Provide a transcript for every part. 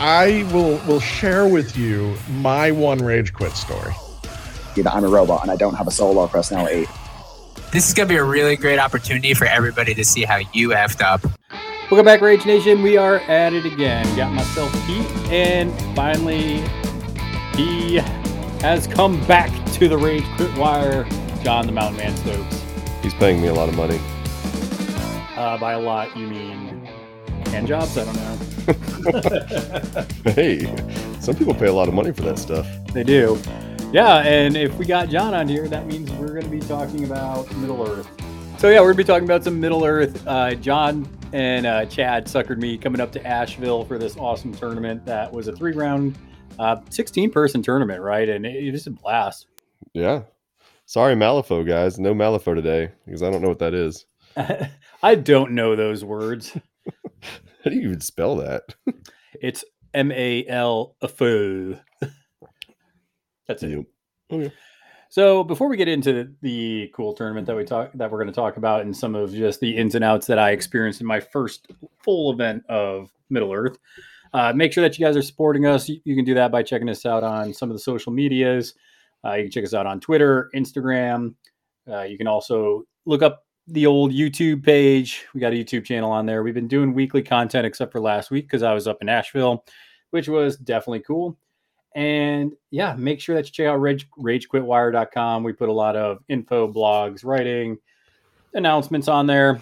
I will share with you my one rage quit story. You know, I'm a robot and I don't have a soul or personality. This is going to be a really great opportunity for everybody to see how you effed up. Welcome back, Rage Nation. We are at it again. Got myself Pete, and finally he has come back to the Rage Quit Wire, John the Mountain Man Stokes. He's paying me a lot of money. By a lot, you mean hand jobs? I don't know. Hey, some people pay a lot of money for that stuff. They do. Yeah, and if we got John on here, that means we're going to be talking about Middle Earth. So yeah, we're going to be talking about some Middle Earth. John and Chad suckered me coming up to Asheville for this awesome tournament that was a 3-round, 16-person tournament, right? And it was a blast. Yeah. Sorry, Malifaux, guys. No Malifaux today, because I don't know what that is. I don't know those words. How do you even spell that? It's M-A-L-F-O. That's it. Okay. So before we get into the cool tournament that we're going to talk about and some of just the ins and outs that I experienced in my first full event of Middle Earth, make sure that you guys are supporting us. You can do that by checking us out on some of the social medias. You can check us out on Twitter, Instagram. You can also look up the old YouTube page. We got a YouTube channel on there. We've been doing weekly content except for last week because I was up in Asheville, which was definitely cool. And yeah, make sure that you check out ragequitwire.com. We put a lot of info, blogs, writing, announcements on there,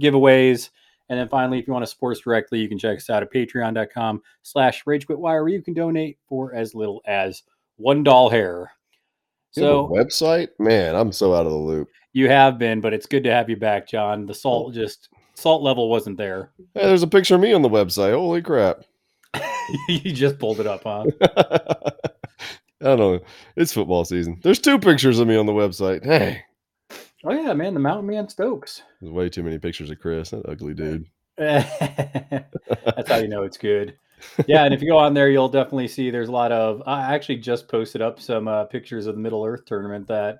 giveaways. And then finally, if you want to support us directly, you can check us out at patreon.com/ragequitwire, where you can donate for as little as $1 hair. So website, man, I'm so out of the loop. You have been, but it's good to have you back, John. The salt level wasn't there. Hey, there's a picture of me on the website. Holy crap. You just pulled it up, huh? I don't know. It's football season. There's 2 pictures of me on the website. Hey. Oh yeah, man. The Mountain Man Stokes. There's way too many pictures of Chris. That ugly dude. That's how you know it's good. Yeah, and if you go on there, you'll definitely see there's a lot of... I actually just posted up some pictures of the Middle Earth tournament that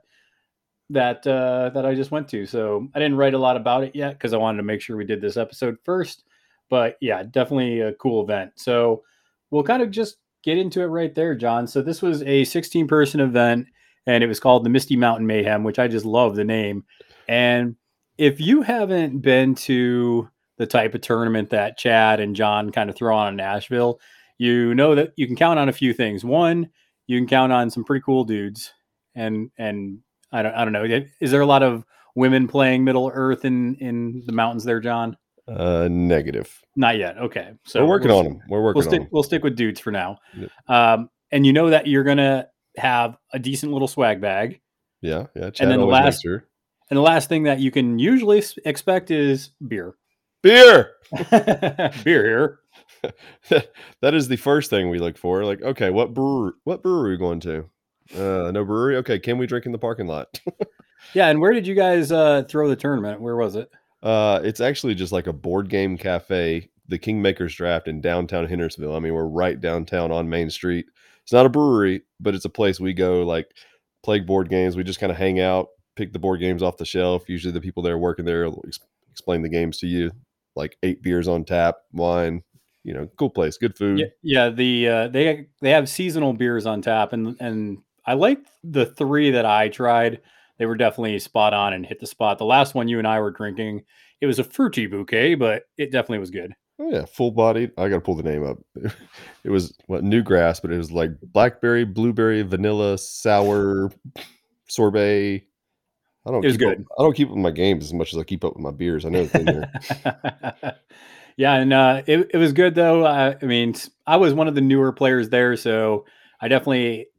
I just went to. So I didn't write a lot about it yet because I wanted to make sure we did this episode first. But yeah, definitely a cool event. So we'll kind of just get into it right there, John. So this was a 16-person event, and it was called the Misty Mountain Mayhem, which I just love the name. And if you haven't been to the type of tournament that Chad and John kind of throw on in Nashville, you know that you can count on a few things. One, you can count on some pretty cool dudes, and I don't know. Is there a lot of women playing Middle Earth in the mountains there, John? Negative. Not yet. Okay, so we're working on them. We'll stick with dudes for now. Yep. And you know that you're gonna have a decent little swag bag. Yeah. Chad and then the last thing that you can usually expect is beer. Beer! Beer here. That is the first thing we look for. Like, okay, what brewery are we going to? No brewery? Okay, can we drink in the parking lot? Yeah, and where did you guys throw the tournament? Where was it? It's actually just like a board game cafe, the Kingmaker's Draft in downtown Hendersonville. I mean, we're right downtown on Main Street. It's not a brewery, but it's a place we go, like, play board games. We just kind of hang out, pick the board games off the shelf. Usually the people there working there will explain the games to you. Like 8 beers on tap, wine, you know, cool place, good food. Yeah, they have seasonal beers on tap, and I like the 3 that I tried. They were definitely spot on and hit the spot. The last one you and I were drinking, it was a fruity bouquet, but it definitely was good. Oh yeah, full bodied. I gotta pull the name up. It was new grass, but it was like blackberry, blueberry, vanilla, sour, sorbet. I don't keep up with my games as much as I keep up with my beers. I know it's in there. Yeah, and it was good though. I mean, I was one of the newer players there, so I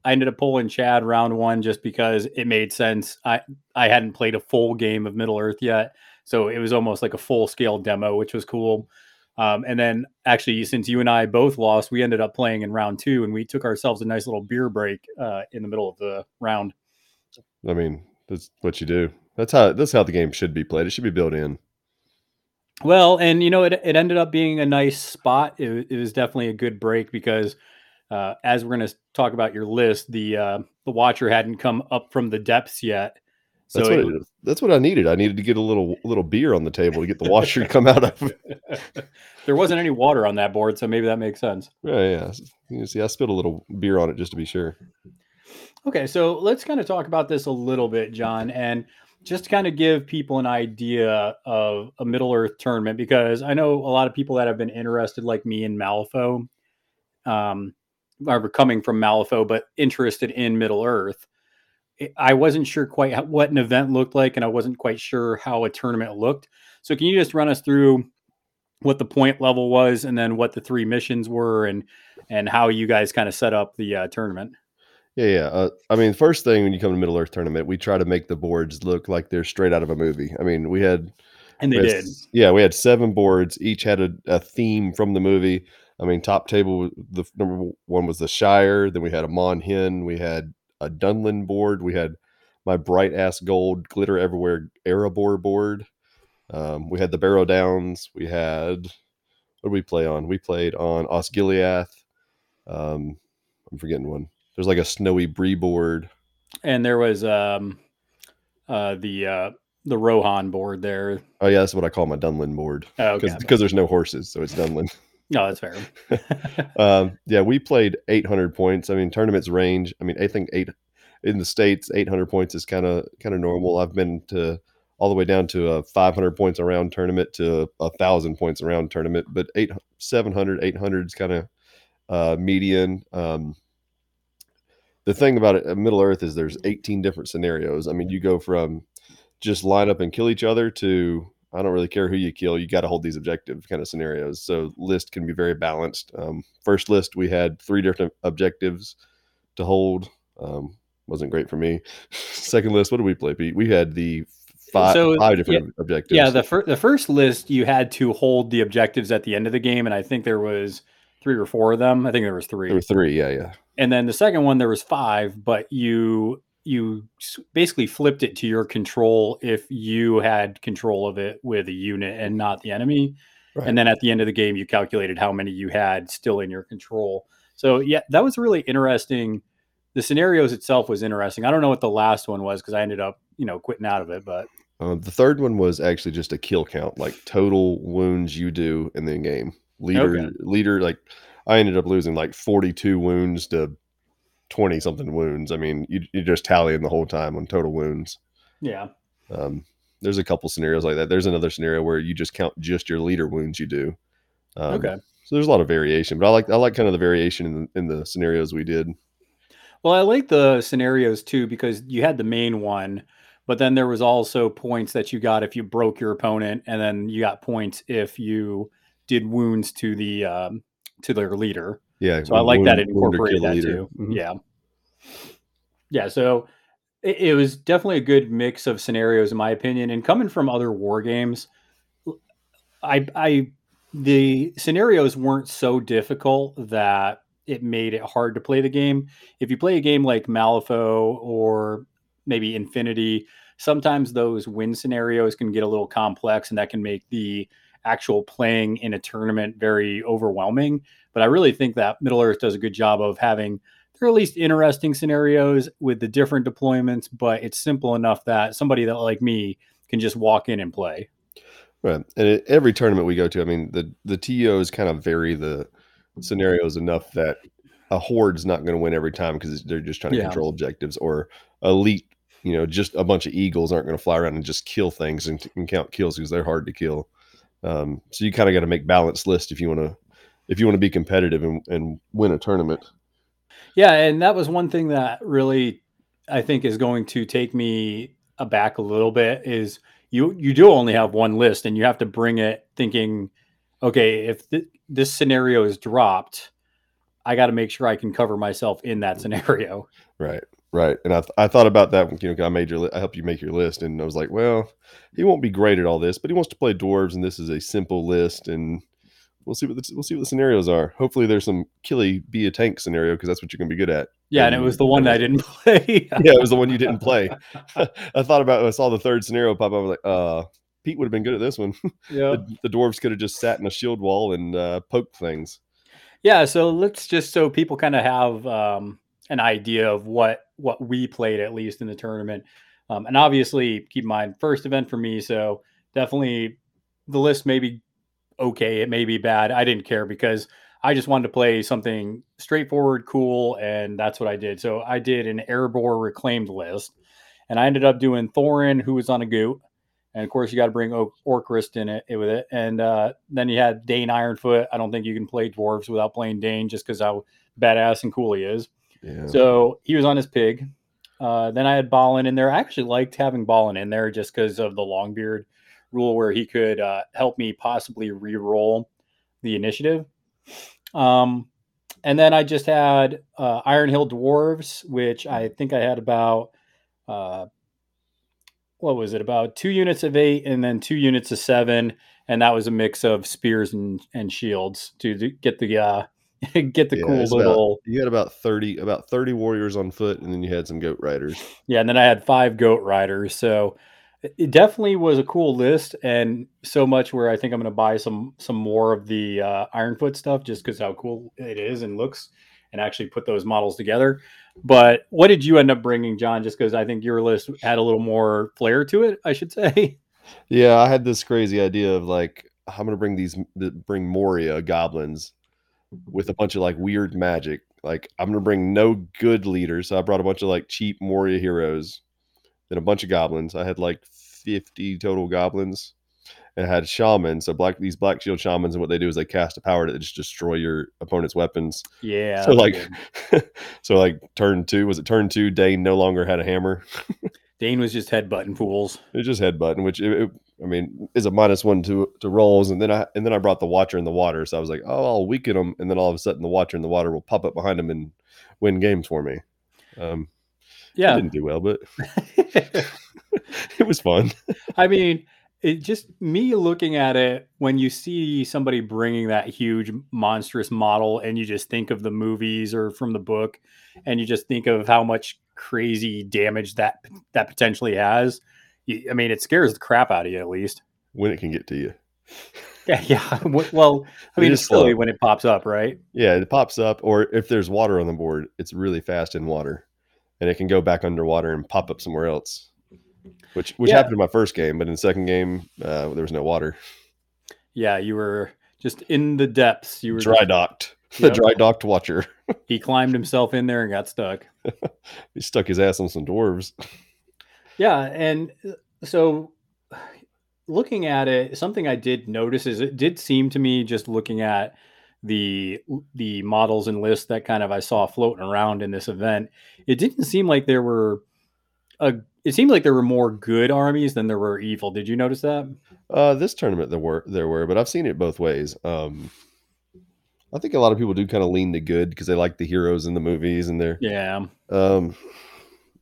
ended up pulling Chad round 1 just because it made sense. I hadn't played a full game of Middle Earth yet, so it was almost like a full scale demo, which was cool. And then actually, since you and I both lost, we ended up playing in round two, and we took ourselves a nice little beer break in the middle of the round. I mean, that's what you do. That's how the game should be played. It should be built in. Well, and you know, it ended up being a nice spot. It was definitely a good break because as we're going to talk about your list, the Watcher hadn't come up from the depths yet. So that's what I needed. I needed to get a little beer on the table to get the Watcher to come out of. There wasn't any water on that board, so maybe that makes sense. Yeah. You see, I spilled a little beer on it just to be sure. Okay, so let's kind of talk about this a little bit, John, and just to kind of give people an idea of a Middle Earth tournament, because I know a lot of people that have been interested, like me, in Malifaux, are coming from Malifaux, but interested in Middle Earth. I wasn't sure quite what an event looked like, and I wasn't quite sure how a tournament looked. So can you just run us through what the point level was, and then what the three missions were, and how you guys kind of set up the tournament? Yeah. I mean, first thing when you come to Middle Earth tournament, we try to make the boards look like they're straight out of a movie. I mean, we had. Yeah, we had 7 boards. Each had a theme from the movie. I mean, top table, the number one was the Shire. Then we had a Mon Hen. We had a Dunlin board. We had my bright ass gold glitter everywhere Erebor board. We had the Barrow Downs. We had, what did we play on? We played on Osgiliath. I'm forgetting one. There's like a snowy Bree board, and there was the Rohan board there. Oh yeah, that's what I call my Dunlin board because there's no horses, so it's Dunlin. No, that's fair. Yeah, we played 800 points. I mean, tournaments range. I mean, I think 8 in the States, 800 points is kind of normal. I've been to all the way down to a 500 points a round tournament to 1,000 points a round tournament, but 700, 800 is kind of median. The thing about it, Middle Earth, is there's 18 different scenarios. I mean, you go from just line up and kill each other to I don't really care who you kill. You got to hold these objective kind of scenarios. So list can be very balanced. First list, we had 3 different objectives to hold. Wasn't great for me. Second list, what did we play, Pete? We had the five different objectives. Yeah, the first list, you had to hold the objectives at the end of the game, and I think there was 3 or 4 of them. I think there was 3. There were 3, yeah. And then the second one, there was 5, but you basically flipped it to your control if you had control of it with a unit and not the enemy. Right. And then at the end of the game, you calculated how many you had still in your control. So yeah, that was really interesting. The scenarios itself was interesting. I don't know what the last one was because I ended up, quitting out of it, but. The third one was actually just a kill count, like total wounds you do in the game. Leader, like I ended up losing like 42 wounds to 20 something wounds. I mean, you're just tallying the whole time on total wounds. Yeah. There's a couple scenarios like that. There's another scenario where you just count just your leader wounds you do. So there's a lot of variation, but I like kind of the variation in the scenarios we did. Well, I like the scenarios too, because you had the main one, but then there was also points that you got if you broke your opponent, and then you got points if you did wounds to the to their leader. Yeah, so I like that it incorporated that too. Mm-hmm. Yeah. So it was definitely a good mix of scenarios, in my opinion. And coming from other war games, the scenarios weren't so difficult that it made it hard to play the game. If you play a game like Malifaux or maybe Infinity, sometimes those win scenarios can get a little complex, and that can make the actual playing in a tournament very overwhelming. But I really think that Middle Earth does a good job of having, they're at least interesting scenarios with the different deployments, but it's simple enough that somebody that like me can just walk in and play. Right. And at every tournament we go to, I mean, the TOs kind of vary the scenarios enough that a horde's not going to win every time because they're just trying to control objectives, or elite, just a bunch of eagles aren't going to fly around and just kill things and count kills because they're hard to kill. So you kind of got to make balanced lists if you want to be competitive and win a tournament. Yeah. And that was one thing that really, I think, is going to take me aback a little bit is you do only have one list, and you have to bring it thinking, okay, if this scenario is dropped, I got to make sure I can cover myself in that scenario. Right. And I thought about that, I helped you make your list, and I was like, well, he won't be great at all this, but he wants to play dwarves, and this is a simple list, and We'll see what the scenarios are. Hopefully, there's some killy be a tank scenario because that's what you're gonna be good at. Yeah, and it was the one that I didn't play. Yeah, it was the one you didn't play. I saw the third scenario pop up. I was like, Pete would have been good at this one. Yeah, the dwarves could have just sat in a shield wall and poked things. Yeah, so let's just so people kind of have an idea of what we played at least in the tournament, and obviously keep in mind first event for me, so definitely the list may be okay, it may be bad. I didn't care because I just wanted to play something straightforward, cool, and that's what I did. So I did an Erebor reclaimed list, and I ended up doing Thorin, who was on a goot. And of course, you got to bring Orcrist in it with it. And then you had Dane Ironfoot. I don't think you can play dwarves without playing Dane, just because how badass and cool he is. Yeah. So he was on his pig. Then I had Balin in there. I actually liked having Balin in there just because of the Longbeard rule, where he could help me possibly re-roll the initiative. And then I just had Iron Hill Dwarves, which I think I had about... about 2 units of 8 and then 2 units of 7. And that was a mix of spears and shields to get the cool little, you had about 30 warriors on foot. And then you had some goat riders. Yeah. And then I had 5 goat riders. So it definitely was a cool list, and so much where I think I'm going to buy some more of the Ironfoot stuff just because how cool it is and looks, and actually put those models together. But what did you end up bringing, John? Just because I think your list had a little more flair to it, I should say. Yeah, I had this crazy idea of like, I'm gonna bring Moria goblins with a bunch of like weird magic. Like I'm gonna bring no good leaders, so I brought a bunch of like cheap Moria heroes, then a bunch of goblins. I had like 50 total goblins, and I had shamans. So black shield shamans, and what they do is they cast a power to just destroy your opponent's weapons. Yeah. So like, turn 2, was it turn 2? Dane no longer had a hammer. Dane was just headbutting fools. It was just headbutting, which is a -1 to rolls. And then I brought the Watcher in the Water. So I was like, oh, I'll weaken them, and then all of a sudden the Watcher in the Water will pop up behind them and win games for me. Yeah, I didn't do well, but it was fun. I mean. It just me looking at it, when you see somebody bringing that huge monstrous model and you just think of the movies or from the book, and you just think of how much crazy damage that potentially has. I mean, it scares the crap out of you, at least when it can get to you. Yeah. Well, I mean, it's silly when it pops up, right? Yeah, it pops up. Or if there's water on the board, it's really fast in water, and it can go back underwater and pop up somewhere else. Which happened in my first game, but in the second game, there was no water. Yeah, you were just in the depths. You were dry docked. The dry docked Watcher. He climbed himself in there and got stuck. He stuck his ass on some dwarves. Yeah, and so looking at it, something I did notice is it did seem to me, just looking at the models and lists that kind of I saw floating around in this event, it didn't seem like there were it seemed like there were more good armies than there were evil. Did you notice that? This tournament there were, but I've seen it both ways. I think a lot of people do kind of lean to good because they like the heroes in the movies and they're and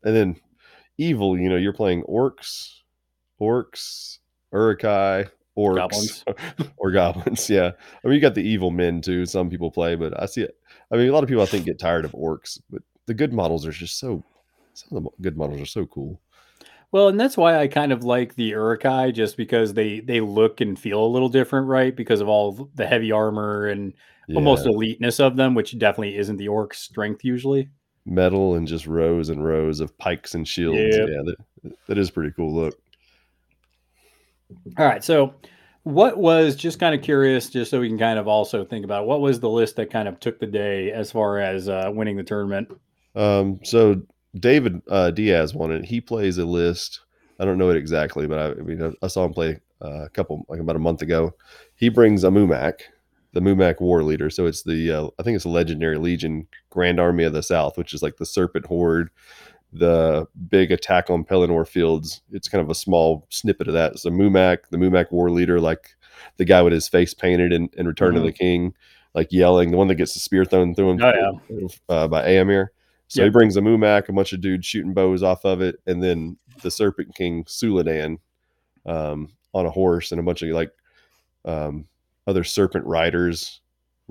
then evil. You know, you're playing orcs, urukai, orcs, goblins. Or goblins. Yeah, I mean you got the evil men too. Some people play, but I see it. I mean, a lot of people I think get tired of orcs, but the good models are just so. Some of the good models are so cool. Well, and that's why I kind of like the Urukai, just because they look and feel a little different, right? Because of all the heavy armor and almost eliteness of them, which definitely isn't the orc strength usually. Metal and just rows and rows of pikes and shields. Yep. Yeah, that is a pretty cool look. All right, so what was, just kind of curious, just so we can kind of also think about, what was the list that kind of took the day as far as winning the tournament? So David Diaz won it. He plays a list. I don't know it exactly, but I saw him play a couple, like about a month ago. He brings a Mumak, the Mumak war leader. So it's I think it's the Legendary Legion Grand Army of the South, which is like the Serpent Horde, the big attack on Pelennor Fields. It's kind of a small snippet of that. So Mumak, the Mumak war leader, like the guy with his face painted in Return of the King, like yelling, the one that gets the spear thrown through him by Aemir. So he brings a Mumak, a bunch of dudes shooting bows off of it, and then the Serpent King Sulidan on a horse, and a bunch of like other serpent riders.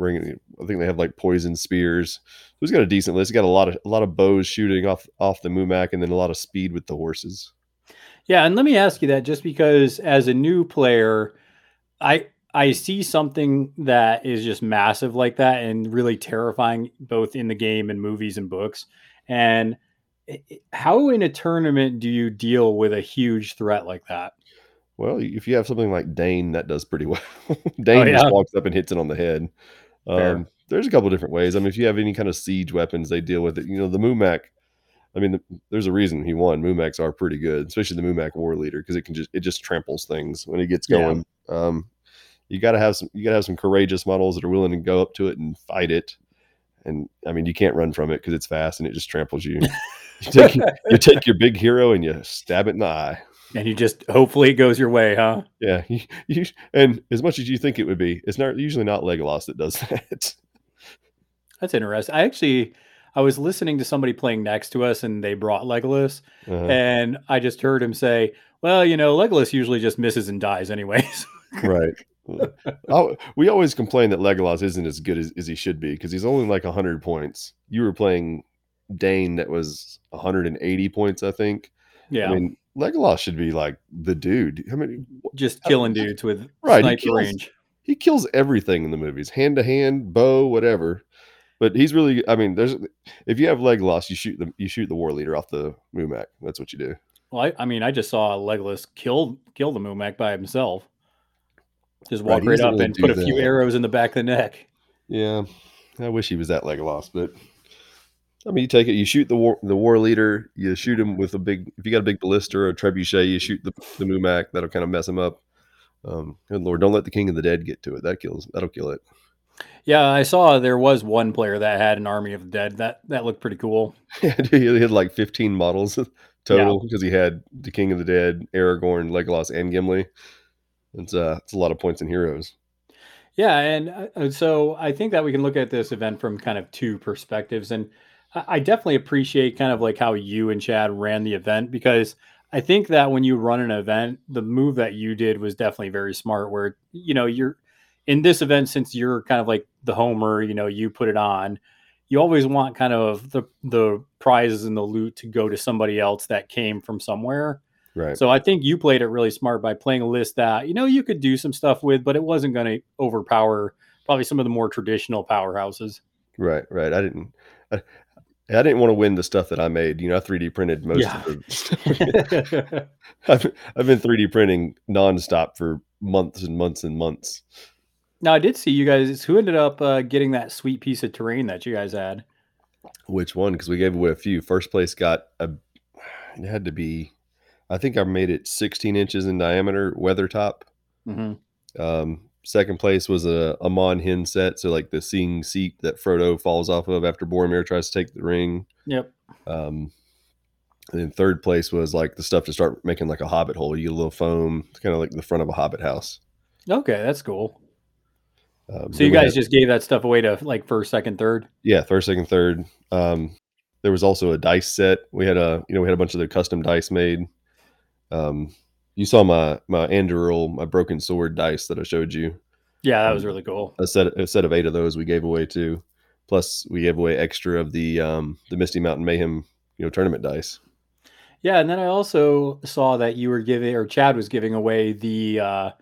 I think they have like poison spears. So he's got a decent list. He's got a lot of bows shooting off the Mumak, and then a lot of speed with the horses. Yeah, and let me ask you that, just because as a new player, I see something that is just massive like that and really terrifying, both in the game and movies and books. And how in a tournament do you deal with a huge threat like that? Well, if you have something like Dane, that does pretty well. Dane just walks up and hits it on the head. There's a couple of different ways. I mean, if you have any kind of siege weapons, they deal with it. You know, the Mumak, I mean, there's a reason he won. Mumaks are pretty good, especially the Mumak war leader, because it just tramples things when it gets going. Yeah. You gotta have some courageous models that are willing to go up to it and fight it. And I mean, you can't run from it because it's fast and it just tramples you. You take your big hero and you stab it in the eye. And you just hopefully it goes your way, huh? Yeah. And as much as you think it would be, it's not usually not Legolas that does that. That's interesting. I was listening to somebody playing next to us, and they brought Legolas, and I just heard him say, "Well, you know, Legolas usually just misses and dies, anyways." Right. We always complain that Legolas isn't as good as he should be because he's only like 100 points. You were playing Dane that was 180 points, I think. Yeah. I mean, Legolas should be like the dude. I mean, just killing dudes with sniper range. He kills everything in the movies, hand to hand, bow, whatever. But he's really, I mean, if you have Legolas, you shoot the war leader off the Mumak. That's what you do. Well, I just saw Legolas kill the Mumak by himself. Just walk right up and put a few arrows in the back of the neck. Yeah, I wish he was that Legolas, but I mean, you take it. You shoot the war leader. You shoot him with a big. If you got a big ballista or a trebuchet, you shoot the Mumak. That'll kind of mess him up. Good Lord, don't let the King of the Dead get to it. That'll kill it. Yeah, I saw there was one player that had an army of the dead. That looked pretty cool. Yeah, he had like 15 models total because he had the King of the Dead, Aragorn, Legolas, and Gimli. It's a lot of points and heroes. Yeah, and so I think that we can look at this event from kind of two perspectives. And I definitely appreciate kind of like how you and Chad ran the event, because I think that when you run an event, the move that you did was definitely very smart, where, you know, you're in this event, since you're kind of like the homer, you know, you put it on, you always want kind of the prizes and the loot to go to somebody else that came from somewhere. Right. So I think you played it really smart by playing a list that, you know, you could do some stuff with, but it wasn't going to overpower probably some of the more traditional powerhouses. Right. Right. I didn't want to win the stuff that I made. You know, I 3D printed most of the stuff. I've been 3D printing nonstop for months and months and months. Now, I did see you guys who ended up getting that sweet piece of terrain that you guys had. Which one? Because we gave away a few. First place got it had to be, I think I made it 16 inches in diameter, weathertop. Mm-hmm. Second place was a Amon Hen set. So like the seeing seat that Frodo falls off of after Boromir tries to take the ring. Yep. And then third place was like the stuff to start making like a hobbit hole. You get a little foam. It's kind of like the front of a hobbit house. Okay, that's cool. So you guys just gave that stuff away to like first, second, third? Yeah, first, second, third. There was also a dice set. We had a bunch of the custom dice made. You saw my Anduril, my broken sword dice that I showed you. Yeah, that was really cool. A set of 8 of those we gave away too. Plus we gave away extra of the Misty Mountain Mayhem, you know, tournament dice. Yeah, and then I also saw that you were giving, or Chad was giving away the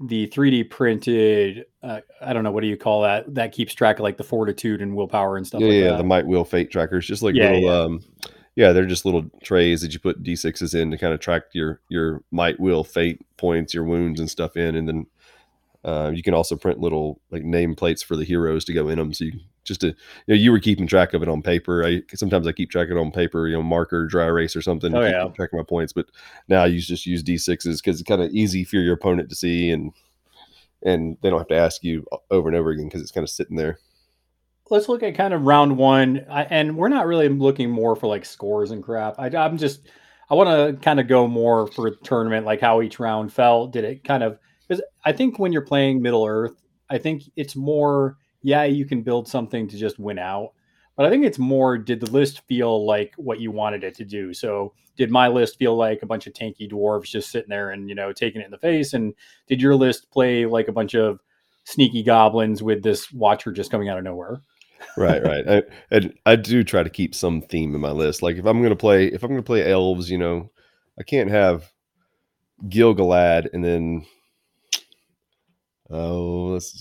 3D printed, I don't know, what do you call that keeps track of like the fortitude and willpower and stuff that. The might, will, fate trackers, just like they're just little trays that you put D6s in to kind of track your might, will, fate points, your wounds and stuff in. And then you can also print little like name plates for the heroes to go in them. So you were keeping track of it on paper. Sometimes I keep track of it on paper, you know, marker, dry erase or something. Keep track of my points. But now you just use D6s because it's kind of easy for your opponent to see, and they don't have to ask you over and over again because it's kind of sitting there. Let's look at kind of round one, and we're not really looking more for like scores and crap. I want to kind of go more for a tournament, like how each round fell. Did it kind of, because I think when you're playing Middle Earth, I think it's more, you can build something to just win out. But I think it's more, did the list feel like what you wanted it to do? So did my list feel like a bunch of tanky dwarves just sitting there and, you know, taking it in the face? And did your list play like a bunch of sneaky goblins with this watcher just coming out of nowhere. Right. I do try to keep some theme in my list. Like if I'm going to play elves, you know, I can't have Gilgalad and then, who's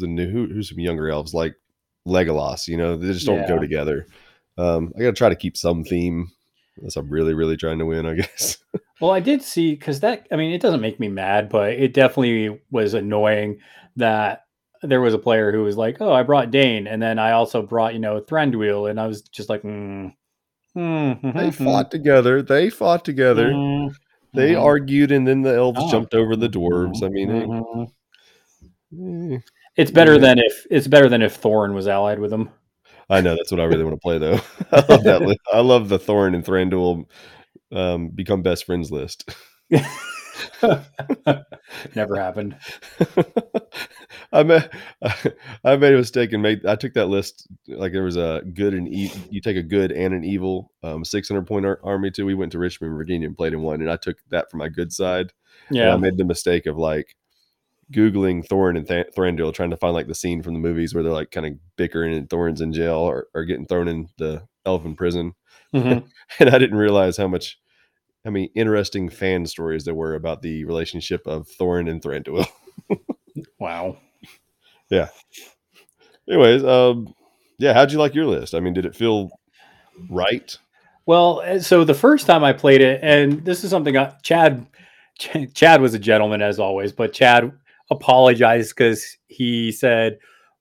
some younger elves like Legolas, you know, they just don't go together. I got to try to keep some theme unless I'm really, really trying to win, I guess. Well, I did see, cause that, I mean, it doesn't make me mad, but it definitely was annoying that there was a player who was like, oh, I brought Dane. And then I also brought, you know, Thranduil. And I was just like, They fought together. They argued, and then the elves jumped over the dwarves. I mean, it's better than if Thorin was allied with them. I know, that's what I really want to play, though. I love that list. I love the Thorin and Thranduil become best friends list. Never happened. I made a mistake and I took that list, like there was a good and evil. You take a good and an evil 600-point army too. We went to Richmond, Virginia, and played in one, and I took that for my good side. Yeah, and I made the mistake of like googling Thorin and Thranduil, trying to find like the scene from the movies where they're like kind of bickering and Thorin's in jail or getting thrown in the elven prison. Mm-hmm. And I didn't realize how many interesting fan stories there were about the relationship of Thorin and Thranduil. Wow. Yeah. Anyways, how'd you like your list? I mean, did it feel right? Well, so the first time I played it, and this is something Chad was a gentleman as always, but Chad apologized because he said,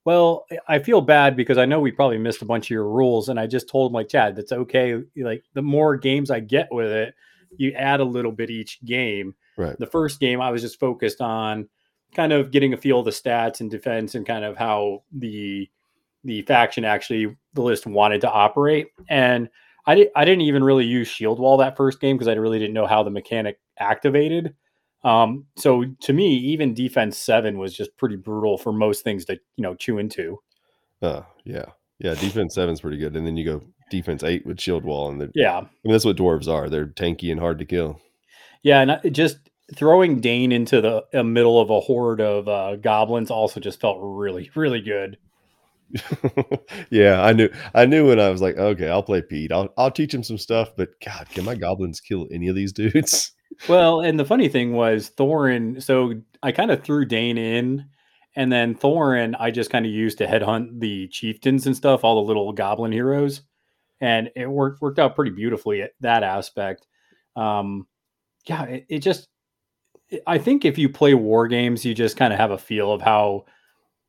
well, I feel bad because I know we probably missed a bunch of your rules. And I just told him, like, Chad, that's okay. Like, the more games I get with it, you add a little bit each game. Right. The first game, I was just focused on kind of getting a feel of the stats and defense and kind of how the faction actually, the list wanted to operate. And I didn't even really use Shield Wall that first game because I really didn't know how the mechanic activated. So to me, even defense 7 was just pretty brutal for most things to, you know, chew into. Yeah. Defense 7's pretty good. And then you go defense 8 with Shield Wall. And yeah, I mean, that's what dwarves are. They're tanky and hard to kill. Yeah. And just throwing Dane into the middle of a horde of goblins also just felt really, really good. Yeah. I knew when I was like, okay, I'll play Pete. I'll teach him some stuff, but God, can my goblins kill any of these dudes? Well, and the funny thing was Thorin. So I kind of threw Dane in, and then Thorin, I just kind of used to headhunt the chieftains and stuff, all the little goblin heroes. And it worked out pretty beautifully at that aspect. I think if you play war games, you just kind of have a feel of how,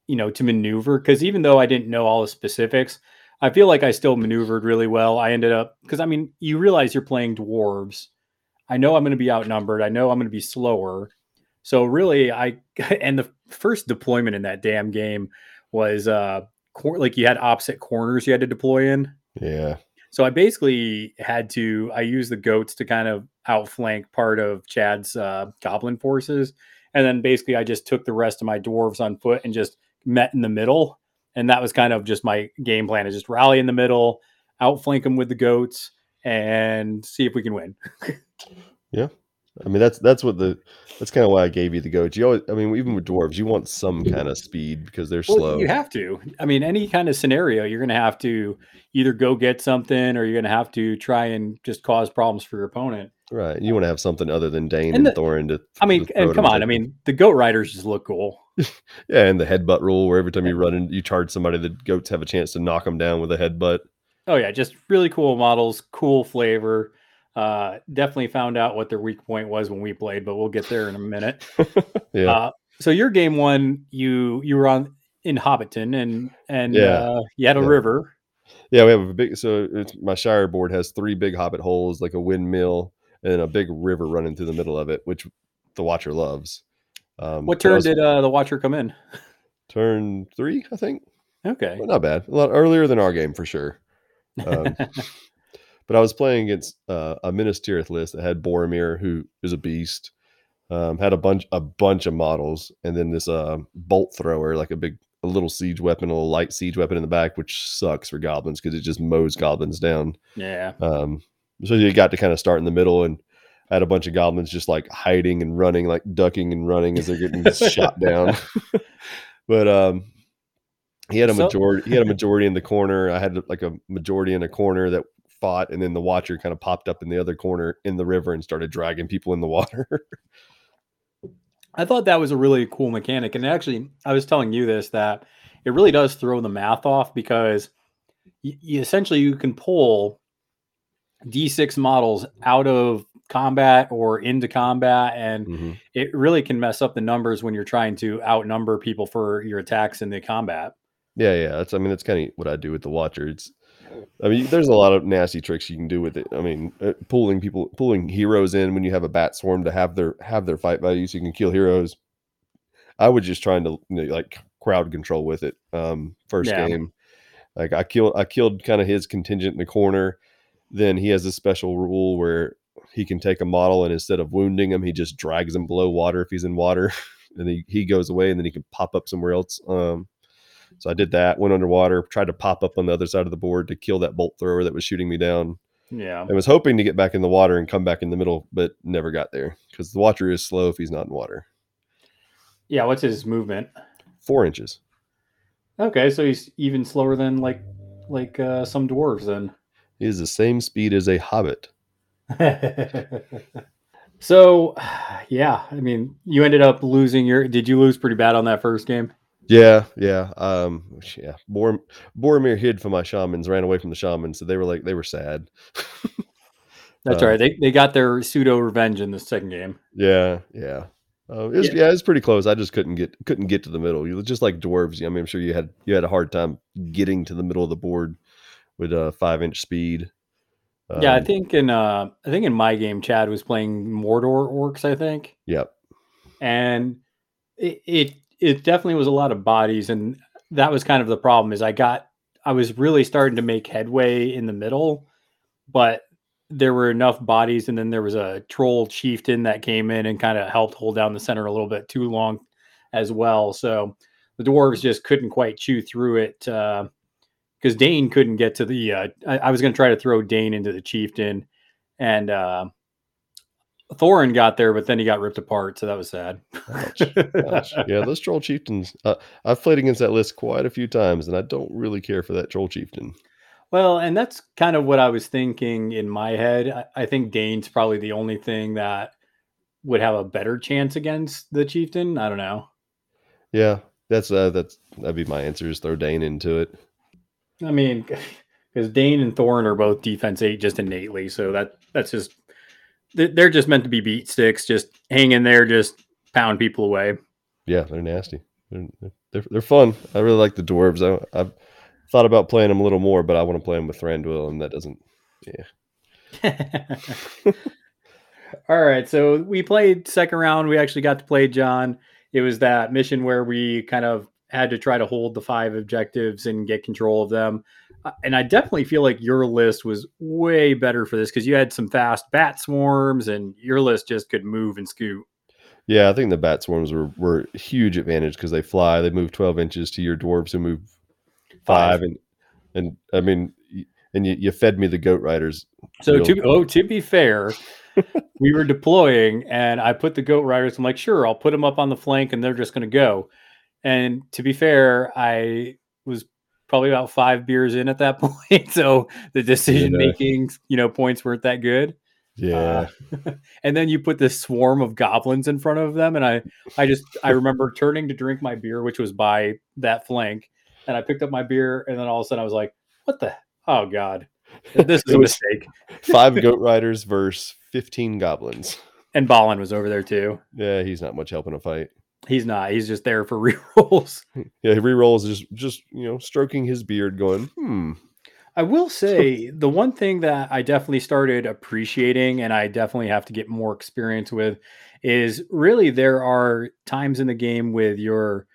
you know, to maneuver. Because even though I didn't know all the specifics, I feel like I still maneuvered really well. I ended up, because I mean, you realize you're playing dwarves. I know I'm going to be outnumbered. I know I'm going to be slower. So really, and the first deployment in that damn game was like you had opposite corners you had to deploy in. Yeah. So I basically I used the goats to kind of outflank part of Chad's goblin forces. And then basically I just took the rest of my dwarves on foot and just met in the middle. And that was kind of just my game plan, is just rally in the middle, outflank them with the goats, and see if we can win. Yeah. I mean, that's kind of why I gave you the goats. You always, I mean, even with dwarves, you want some kind of speed because they're slow. You have to. I mean, any kind of scenario, you're going to have to either go get something or you're going to have to try and just cause problems for your opponent. Right. You want to have something other than Dane and Thorin to. I mean, and come on. I mean, the goat riders just look cool. Yeah. And the headbutt rule, where every time you run and you charge somebody, the goats have a chance to knock them down with a headbutt. Oh, yeah. Just really cool models, cool flavor. Definitely found out what their weak point was when we played, but we'll get there in a minute. Yeah. So your game one, you were in Hobbiton and you had a river. Yeah, we have a big. So it's, my Shire board has 3 big hobbit holes, like a windmill, and a big river running through the middle of it, which the Watcher loves. What turn did the Watcher come in? Turn 3, I think. Okay, well, not bad. A lot earlier than our game for sure. But I was playing against a Minas Tirith list that had Boromir, who is a beast, had a bunch of models, and then this bolt thrower, like a little siege weapon, a little light siege weapon in the back, which sucks for goblins because it just mows goblins down. Yeah. So you got to kind of start in the middle, and I had a bunch of goblins just like hiding and running, like ducking and running as they're getting shot down. But he had a majority. He had a majority in the corner. I had like a majority in a corner that fought, and then the Watcher kind of popped up in the other corner in the river and started dragging people in the water. I thought that was a really cool mechanic, and actually, I was telling you this that it really does throw the math off because you essentially you can pull D6 models out of combat or into combat, and it really can mess up the numbers when you're trying to outnumber people for your attacks in the combat. Yeah, that's. I mean, that's kind of what I do with the Watcher. There's a lot of nasty tricks you can do with it. I mean, pulling heroes in when you have a bat swarm to have their fight value, so you can kill heroes. I was just trying to crowd control with it. First game, like I killed kind of his contingent in the corner. Then he has a special rule where he can take a model and instead of wounding him, he just drags him below water if he's in water, and he goes away, and then he can pop up somewhere else. So I did that, went underwater, tried to pop up on the other side of the board to kill that bolt thrower that was shooting me down. Yeah. I was hoping to get back in the water and come back in the middle, but never got there because the Watcher is slow if he's not in water. Yeah. What's his movement? 4 inches. Okay. So he's even slower than like some dwarves then. He is the same speed as a hobbit. So, yeah, I mean, you ended up losing did you lose pretty bad on that first game? Yeah. Boromir hid from my shamans, ran away from the shamans, so they were sad. That's right. They got their pseudo revenge in the second game. Yeah. It was pretty close. I just couldn't get to the middle. You just like dwarves. I mean, I'm sure you had a hard time getting to the middle of the board with a 5-inch speed. Yeah, I think in my game, Chad was playing Mordor Orcs, I think. Yep. And it definitely was a lot of bodies, and that was kind of the problem. Is I was really starting to make headway in the middle, but there were enough bodies, and then there was a troll chieftain that came in and kind of helped hold down the center a little bit too long, as well. So the dwarves just couldn't quite chew through it. Because Dane couldn't get to the... I was going to try to throw Dane into the chieftain. And Thorin got there, but then he got ripped apart. So that was sad. Ouch. Yeah, those troll chieftains... I've played against that list quite a few times, and I don't really care for that troll chieftain. Well, and that's kind of what I was thinking in my head. I think Dane's probably the only thing that would have a better chance against the chieftain. I don't know. Yeah, that'd be my answer, is throw Dane into it. I mean, because Dane and Thorin are both defense 8 just innately, so that's just they're just meant to be beat sticks, just hang in there, just pound people away. Yeah, they're nasty. They're fun. I really like the dwarves. I've thought about playing them a little more, but I want to play them with Thranduil, and that doesn't. Yeah. All right, so we played second round. We actually got to play John. It was that mission where we kind of had to try to hold the 5 objectives and get control of them. And I definitely feel like your list was way better for this because you had some fast bat swarms and your list just could move and scoot. Yeah, I think the bat swarms were a huge advantage because they fly. They move 12 inches to your dwarves who move 5. And I mean, and you fed me the goat riders. So to be fair, we were deploying and I put the goat riders. I'm like, sure, I'll put them up on the flank and they're just going to go. And to be fair, I was probably about 5 beers in at that point. So the decision-making, points weren't that good. Yeah. And then you put this swarm of goblins in front of them. And I remember turning to drink my beer, which was by that flank. And I picked up my beer. And then all of a sudden I was like, oh God, this is a mistake. 5 goat riders versus 15 goblins. And Balin was over there too. Yeah. He's not much help in a fight. He's not. He's just there for re-rolls. Yeah, re-rolls is just stroking his beard going, I will say the one thing that I definitely started appreciating and I definitely have to get more experience with is really there are times in the game with your,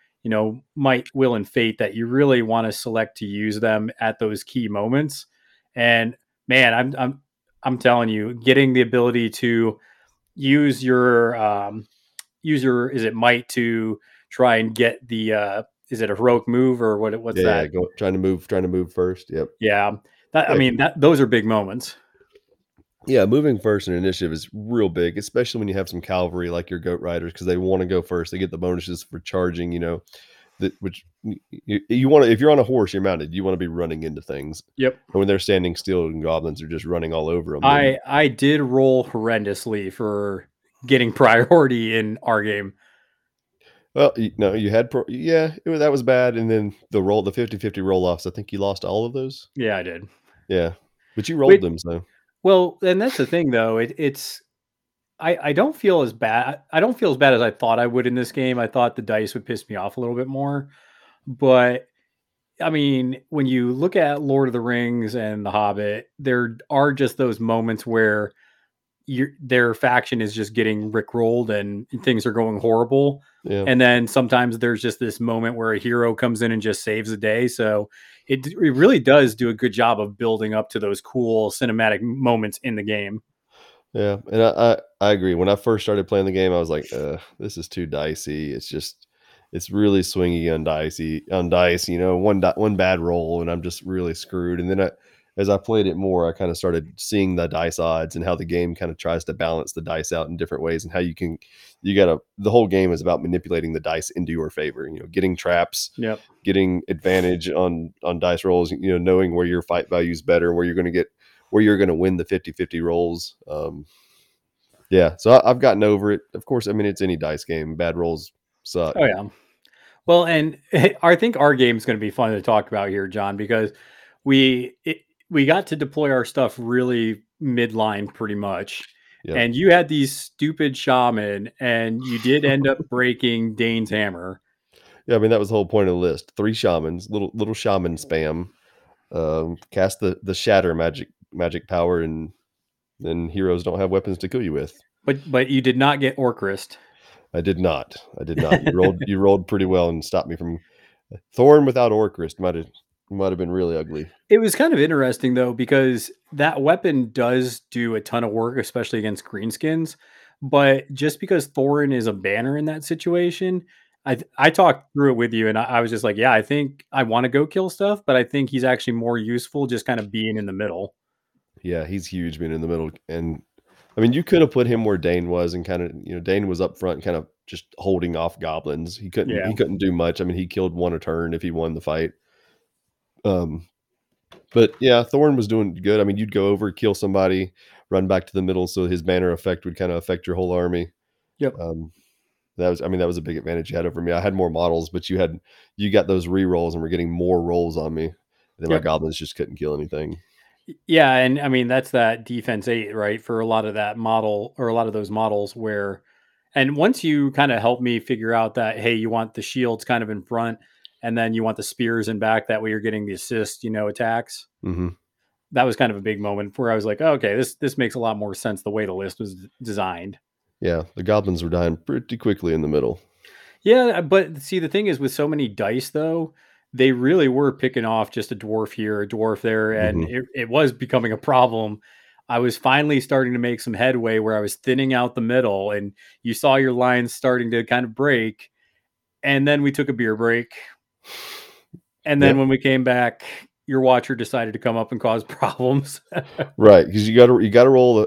might, will, and fate that you really want to select to use them at those key moments. And man, I'm telling you, getting the ability to use your... is it might to try and get the is it a heroic move or what's that? Yeah, trying to move first. Yep. Yeah. Those are big moments. Yeah, moving first in initiative is real big, especially when you have some cavalry like your goat riders, because they want to go first. They get the bonuses for charging, which you want to, if you're on a horse, you're mounted, you want to be running into things. Yep. And when they're standing still and goblins are just running all over them. I did roll horrendously for getting priority in our game. Well, no, you had, that was bad. And then the 50-50 roll offs, I think you lost all of those. Yeah, I did. Yeah. But you rolled them. So. Well, and that's the thing though. I don't feel as bad. I don't feel as bad as I thought I would in this game. I thought the dice would piss me off a little bit more. But, I mean, when you look at Lord of the Rings and The Hobbit, there are just those moments where their faction is just getting rickrolled and things are going horrible. Yeah. And then sometimes there's just this moment where a hero comes in and just saves the day. So it really does do a good job of building up to those cool cinematic moments in the game. Yeah, and I agree. When I first started playing the game, I was like, this is too dicey. It's really swingy on dice, you know, one bad roll and I'm just really screwed. And then as I played it more, I kind of started seeing the dice odds and how the game kind of tries to balance the dice out in different ways and how the whole game is about manipulating the dice into your favor, you know, getting traps, yep, getting advantage on dice rolls, you know, knowing where your fight value is better, where you're going to win the 50-50 rolls. Yeah, so I've gotten over it. Of course, I mean, it's any dice game. Bad rolls suck. Oh, yeah. Well, and I think our game is going to be fun to talk about here, John, because we got to deploy our stuff really midline pretty much. Yep. And you had these stupid shaman, and you did end up breaking Dane's hammer. Yeah, I mean, that was the whole point of the list. 3 shamans, little shaman spam. Cast the shatter magic power, and then heroes don't have weapons to kill you with. But you did not get Orcrist. I did not. You rolled pretty well and stopped me from Thorin without Orcrist. Might have been really ugly. It was kind of interesting though, because that weapon does do a ton of work, especially against greenskins. But just because Thorin is a banner in that situation, I talked through it with you, and I was just like, yeah, I think I want to go kill stuff, but I think he's actually more useful just kind of being in the middle. Yeah, he's huge being in the middle. And I mean, you could have put him where Dane was and kind of, you know, Dane was up front kind of just holding off goblins. He couldn't do much. I mean, he killed one a turn if he won the fight. But yeah, Thorin was doing good. I mean, you'd go over, kill somebody, run back to the middle. So his banner effect would kind of affect your whole army. Yep. That was a big advantage you had over me. I had more models, but you got those re-rolls and were getting more rolls on me. And then yep, my goblins just couldn't kill anything. Yeah, and I mean that's that defense 8, right? For a lot of that model or a lot of those models where, and once you kind of helped me figure out that, hey, you want the shields kind of in front and then you want the spears in back, that way you're getting the assist, you know, attacks. Mm-hmm. That was kind of a big moment where I was like, oh, okay, this makes a lot more sense the way the list was designed. Yeah, the goblins were dying pretty quickly in the middle. Yeah, but see, the thing is with so many dice, though, they really were picking off just a dwarf here, a dwarf there, and mm-hmm, it was becoming a problem. I was finally starting to make some headway where I was thinning out the middle, and you saw your lines starting to kind of break, and then we took a beer break. And then when we came back, your watcher decided to come up and cause problems. Right, because you got to roll...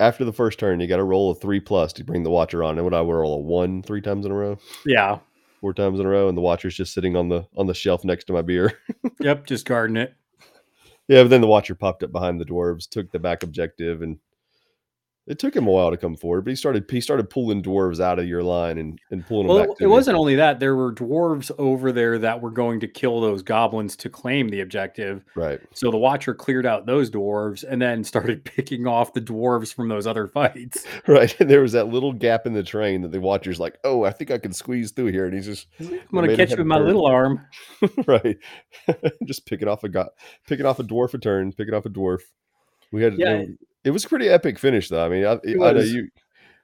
After the first turn, you got to roll a 3+ to bring the watcher on. And when I roll a 1 3 times in a row, yeah, 4 times in a row, and the watcher's just sitting on the shelf next to my beer. Yep, just guarding it. Yeah, but then the watcher popped up behind the dwarves, took the back objective, and it took him a while to come forward. But he started pulling dwarves out of your line and pulling them back. It wasn't only that; there were dwarves over there that were going to kill those goblins to claim the objective. Right. So the watcher cleared out those dwarves and then started picking off the dwarves from those other fights. Right. And there was that little gap in the train that the watcher's like, "Oh, I think I can squeeze through here," and he's just, "I'm going to catch you with my little arm." Right. Just picking off a dwarf a turn, picking off a dwarf. We had. Yeah. It was a pretty epic finish, though. I mean, I know you.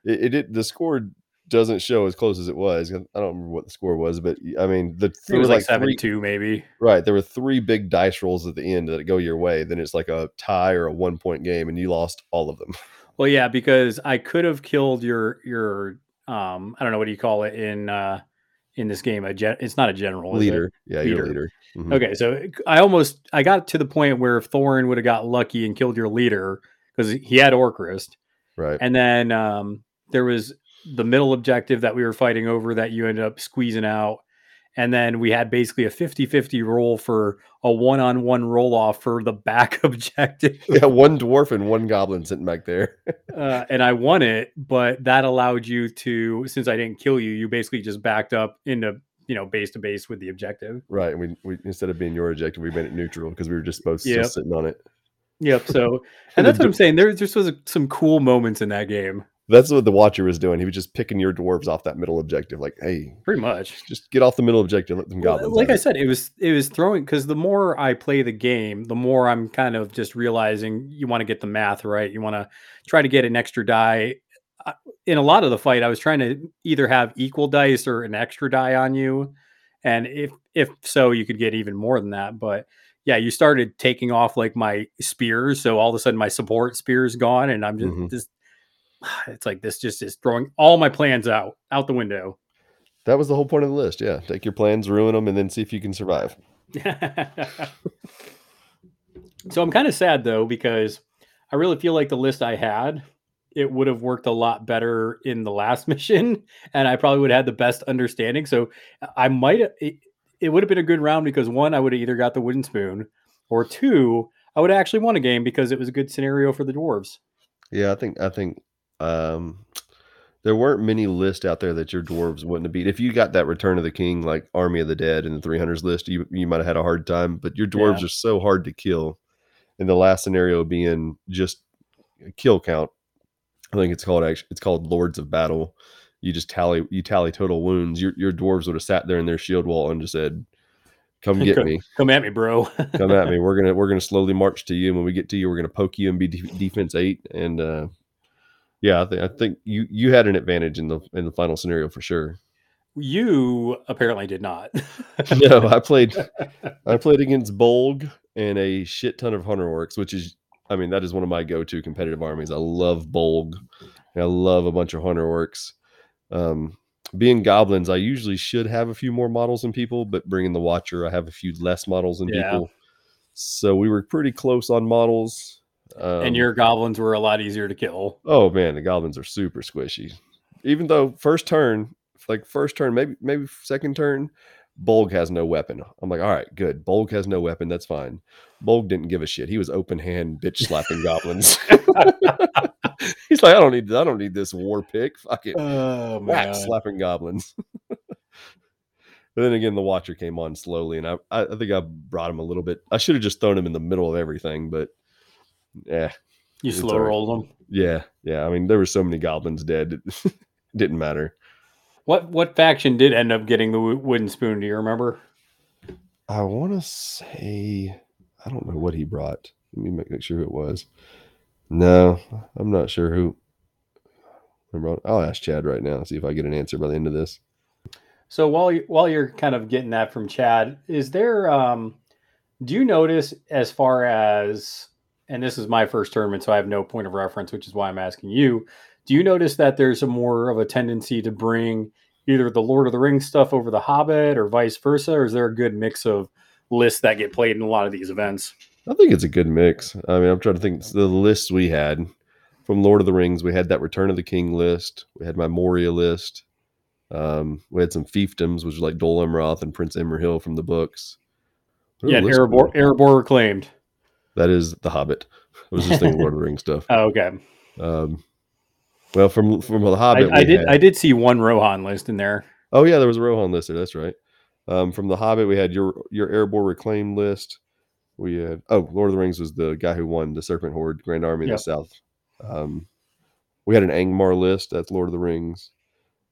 The score doesn't show as close as it was. I don't remember what the score was, but I mean, it was like 7-2, maybe. Right, there were 3 big dice rolls at the end that go your way. Then it's like a tie or a 1-point game, and you lost all of them. Well, yeah, because I could have killed your I don't know, what do you call it in this game? It's not a general, leader. Yeah, your leader. Mm-hmm. Okay, so I got to the point where if Thorin would have got lucky and killed your leader, because he had Orcrist. Right. And then there was the middle objective that we were fighting over that you ended up squeezing out. And then we had basically a 50-50 roll for a one-on-one roll-off for the back objective. Yeah, one dwarf and one goblin sitting back there. And I won it, but that allowed you to, since I didn't kill you, you basically just backed up into, you know, base to base with the objective. Right. And we instead of being your objective, we made it neutral because we were just both still sitting on it. Yep. So, and that's what I'm saying. There just was some cool moments in that game. That's what the Watcher was doing. He was just picking your dwarves off that middle objective. Like, hey, pretty much just get off the middle objective. And let them goblins. Like I said, it was throwing, because the more I play the game, the more I'm kind of just realizing you want to get the math right. You want to try to get an extra die. In a lot of the fight, I was trying to either have equal dice or an extra die on you. And if so, you could get even more than that. But yeah, you started taking off like my spears. So all of a sudden my support spear is gone. And I'm just it's like this just is throwing all my plans out the window. That was the whole point of the list. Yeah. Take your plans, ruin them, and then see if you can survive. So I'm kind of sad though, because I really feel like the list I had, it would have worked a lot better in the last mission, and I probably would have had the best understanding. So I might, it would have been a good round, because one, I would have either got the wooden spoon, or two, I would have actually won a game because it was a good scenario for the dwarves. Yeah. I think, there weren't many lists out there that your dwarves wouldn't have beat. If you got that Return of the King, like Army of the Dead and the 300s list, you might've had a hard time, but your dwarves are so hard to kill. And the last scenario being just a kill count. I think it's called Lords of Battle. You tally total wounds. Your dwarves would have sat there in their shield wall and just said, come get me. Come at me, bro. Come at me. We're going to slowly march to you. And when we get to you, we're going to poke you and be defense 8. And, yeah, I think you had an advantage in the final scenario for sure. You apparently did not. No, I played against Bolg and a shit ton of hunter orcs, which is, I mean, that is one of my go-to competitive armies. I love Bolg. And I love a bunch of hunter orcs. Being goblins, I usually should have a few more models than people, but bringing the Watcher, I have a few less models than people. So we were pretty close on models. And your goblins were a lot easier to kill. Oh man, the goblins are super squishy. Even though first turn, maybe second turn, Bolg has no weapon. I'm like, all right, good. Bolg has no weapon. That's fine. Bolg didn't give a shit. He was open hand bitch slapping goblins. He's like, I don't need this war pick. Fuck it. Oh, whack, slapping goblins. But then again, the Watcher came on slowly, and I think I brought him a little bit. I should have just thrown him in the middle of everything, but yeah, you slow rolled them. Yeah. I mean, there were so many goblins dead, it didn't matter. What faction did end up getting the wooden spoon? Do you remember? I want to say, I don't know what he brought. Let me make sure who it was. No, I'm not sure who. I'll ask Chad right now, see if I get an answer by the end of this. So while you're kind of getting that from Chad, is there? Do you notice as far as? And this is my first tournament, so I have no point of reference, which is why I'm asking you. Do you notice that there's a more of a tendency to bring either the Lord of the Rings stuff over the Hobbit or vice versa? Or is there a good mix of lists that get played in a lot of these events? I think it's a good mix. I mean, I'm trying to think the lists we had from Lord of the Rings. We had that Return of the King list. We had my Moria list. We had some fiefdoms, which was like Dol Amroth and Prince Emerhill from the books. Yeah, Erebor Reclaimed. That is The Hobbit. I was just thinking Lord of the Rings stuff. Oh, okay. Well, from The Hobbit, I did see one Rohan list in there. Oh yeah, there was a Rohan list there. That's right. From The Hobbit, we had your Erebor Reclaimed list. We had Lord of the Rings was the guy who won the Serpent Horde, Grand Army in the South. We had an Angmar list. That's Lord of the Rings,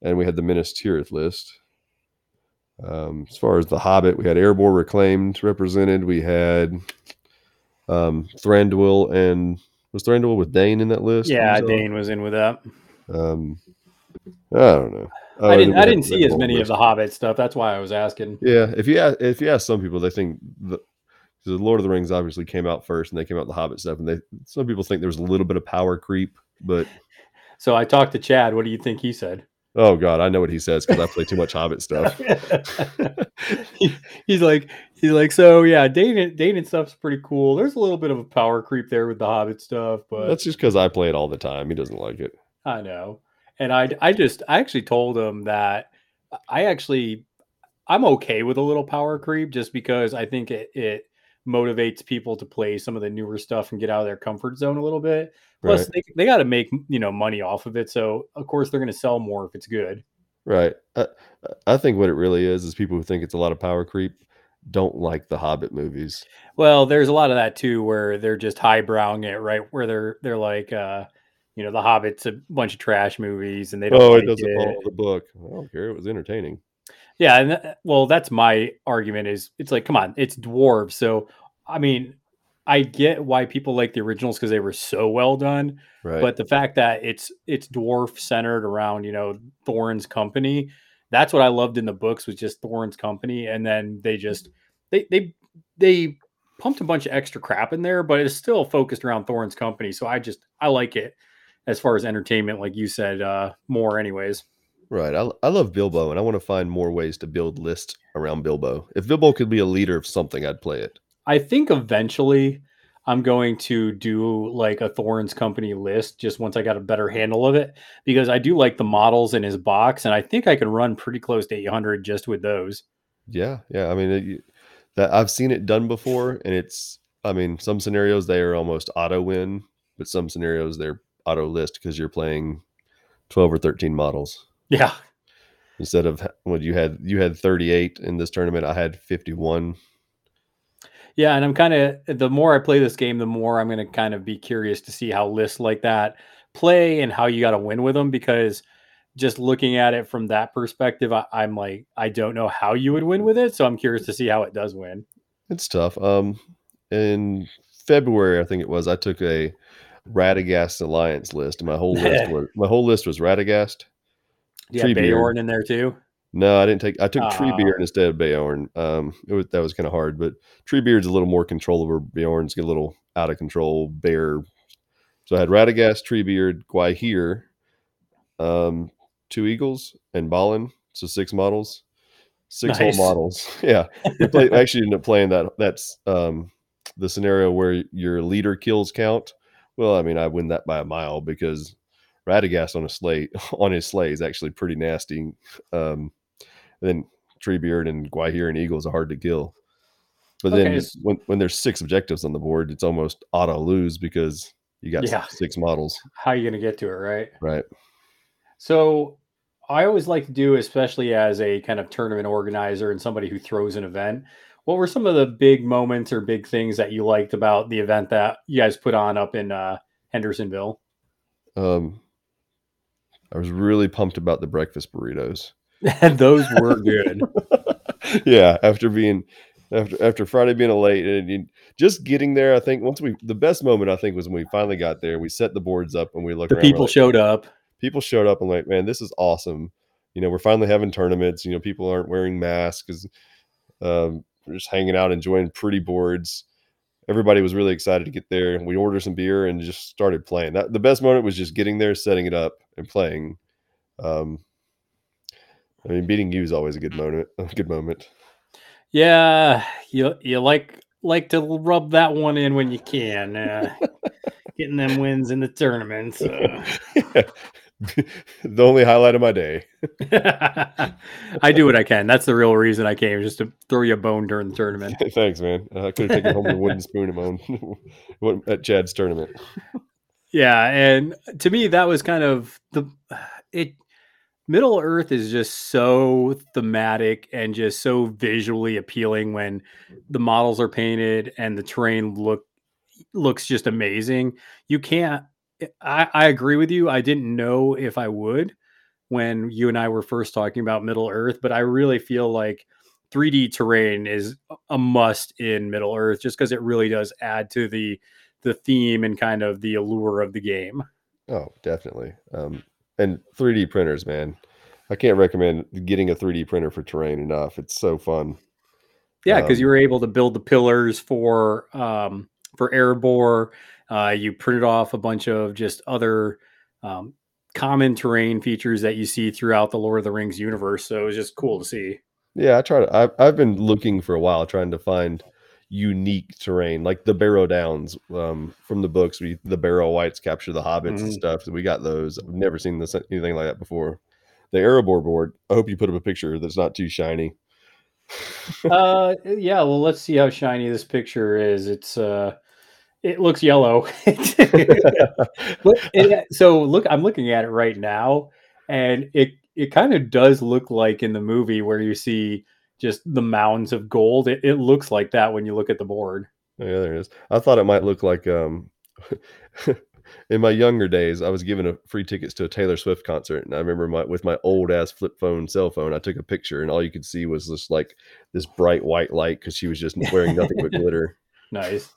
and we had the Minas Tirith list. As far as The Hobbit, we had Erebor Reclaimed represented. We had. Thranduil and was Thranduil with Dane in that list? Yeah, Dane was in with that. I don't know. I didn't see as many list. Of the Hobbit stuff. That's why I was asking. Yeah, if you ask some people, they think the Lord of the Rings obviously came out first, and they came out the Hobbit stuff, and some people think there was a little bit of power creep. But so I talked to Chad. What do you think he said? Oh God, I know what he says because I play too much Hobbit stuff. he's like, so yeah, Dane and stuff's pretty cool. There's a little bit of a power creep there with the Hobbit stuff, but that's just because I play it all the time. He doesn't like it. I know, and I actually told him that I actually I'm okay with a little power creep just because I think it motivates people to play some of the newer stuff and get out of their comfort zone a little bit. Plus, they got to make money off of it, so of course they're going to sell more if it's good. Right. I think what it really is people who think it's a lot of power creep don't like the Hobbit movies. Well, there's a lot of that too, where they're just highbrowing it, right? Where they're like, the Hobbit's a bunch of trash movies, and they don't. Oh, it doesn't follow the book. I don't care. It was entertaining. Yeah, and that's my argument. Is it's like, come on, it's dwarves. So I mean, I get why people like the originals because they were so well done. Right. But the fact that it's dwarf centered around Thorin's company. That's what I loved in the books was just Thorin's company. And then they just, they pumped a bunch of extra crap in there, but it's still focused around Thorin's company. So I like it as far as entertainment, like you said, more anyways. Right. I love Bilbo and I want to find more ways to build lists around Bilbo. If Bilbo could be a leader of something, I'd play it. I think eventually I'm going to do like a Thorin's company list just once I got a better handle of it, because I do like the models in his box and I think I can run pretty close to 800 just with those. Yeah. Yeah. I mean, I've seen it done before and some scenarios they are almost auto win, but some scenarios they're auto list because you're playing 12 or 13 models. Yeah. Instead of when you had 38 in this tournament, I had 51. Yeah, and I'm the more I play this game, the more I'm going to kind of be curious to see how lists like that play and how you got to win with them, because just looking at it from that perspective, I'm like, I don't know how you would win with it, so I'm curious to see how it does win. It's tough. In February, I think it was, I took a Radagast Alliance list, and my whole list was Radagast. Yeah, Bayorn in there too. No, I didn't take. I took Tree Beard instead of Bayorn. That was kind of hard, but Tree Beard's a little more controllable. Bayorn's a little out of control. Bear. So I had Radagast, Tree Beard, Gwaihir, two eagles, and Balin. So six models, six whole models. Yeah, actually ended up playing that. That's the scenario where your leader kills count. Well, I mean, I win that by a mile because Radagast on his sleigh is actually pretty nasty. And then Treebeard and Gwaihir and Eagles are hard to kill. But then when there's six objectives on the board, it's almost auto lose because you got six models. How are you going to get to it, right? Right. So I always like to do, especially as a kind of tournament organizer and somebody who throws an event, what were some of the big moments or big things that you liked about the event that you guys put on up in Hendersonville? I was really pumped about the breakfast burritos. Those were good. Yeah, after Friday being late and just getting there, I think the best moment I think was when we finally got there. We set the boards up and we looked. People showed up and like, man, this is awesome. We're finally having tournaments. People aren't wearing masks because we're just hanging out, enjoying pretty boards. Everybody was really excited to get there. We ordered some beer and just started playing. The best moment was just getting there, setting it up, and playing. Beating you is always a good moment. Yeah, you like to rub that one in when you can. Getting them wins in the tournaments. Yeah. The only highlight of my day. I do what I can. That's the real reason I came, just to throw you a bone during the tournament. Thanks, man. I could have taken home a wooden spoon of mine at Chad's tournament. Yeah, and to me, that was kind of Middle Earth is just so thematic and just so visually appealing when the models are painted and the terrain looks just amazing. You can't. I agree with you. I didn't know if I would when you and I were first talking about Middle Earth, but I really feel like 3D terrain is a must in Middle Earth just because it really does add to the theme and kind of the allure of the game. Oh, definitely. And 3D printers, man. I can't recommend getting a 3D printer for terrain enough. It's so fun. Yeah, because you were able to build the pillars for Erebor. You printed off a bunch of just other common terrain features that you see throughout the Lord of the Rings universe. So it was just cool to see. Yeah, I've been looking for a while, trying to find unique terrain, like the Barrow Downs from the books. The Barrow Whites capture the hobbits and stuff. So we got those. I've never seen anything like that before. The Erebor board. I hope you put up a picture that's not too shiny. Yeah, well, let's see how shiny this picture is. It looks yellow. So look, I'm looking at it right now, and it kind of does look like in the movie where you see just the mounds of gold. It looks like that when you look at the board. Yeah, there it is. I thought it might look like in my younger days, I was given free tickets to a Taylor Swift concert, and I remember with my old ass flip phone cell phone, I took a picture, and all you could see was just like this bright white light because she was just wearing nothing but glitter. Nice.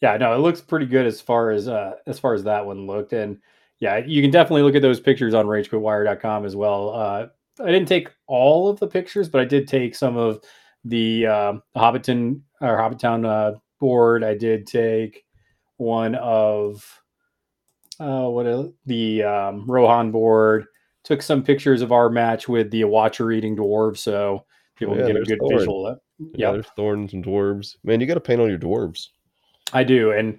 Yeah, no, it looks pretty good as far as that one looked, and yeah, you can definitely look at those pictures on ragequitwire.com as well. I didn't take all of the pictures, but I did take some of the Hobbittown board. I did take one of the Rohan board. Took some pictures of our match with the Watcher-eating dwarves, so people can get a good visual. Yeah, there's Thorns and dwarves. Man, you got to paint all your dwarves. I do, and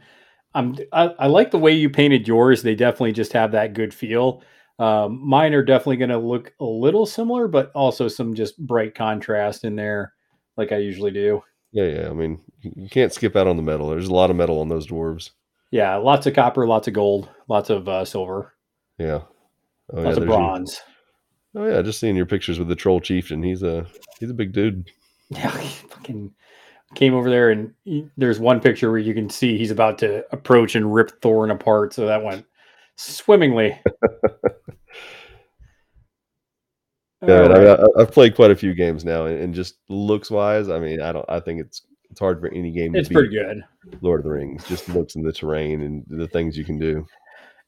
I like the way you painted yours. They definitely just have that good feel. Mine are definitely going to look a little similar, but also some just bright contrast in there, like I usually do. Yeah. I mean, you can't skip out on the metal. There's a lot of metal on those dwarves. Yeah, lots of copper, lots of gold, lots of silver. Yeah, lots of bronze. Oh yeah, just seeing your pictures with the troll chieftain. He's a big dude. Yeah, he fucking came over there, and there's one picture where you can see he's about to approach and rip Thorin apart. So that went swimmingly. Yeah, right. I mean, I've played quite a few games now, and just looks wise, I mean, I think it's hard for any game. It's to beat pretty good. Lord of the Rings, just looks in the terrain and the things you can do.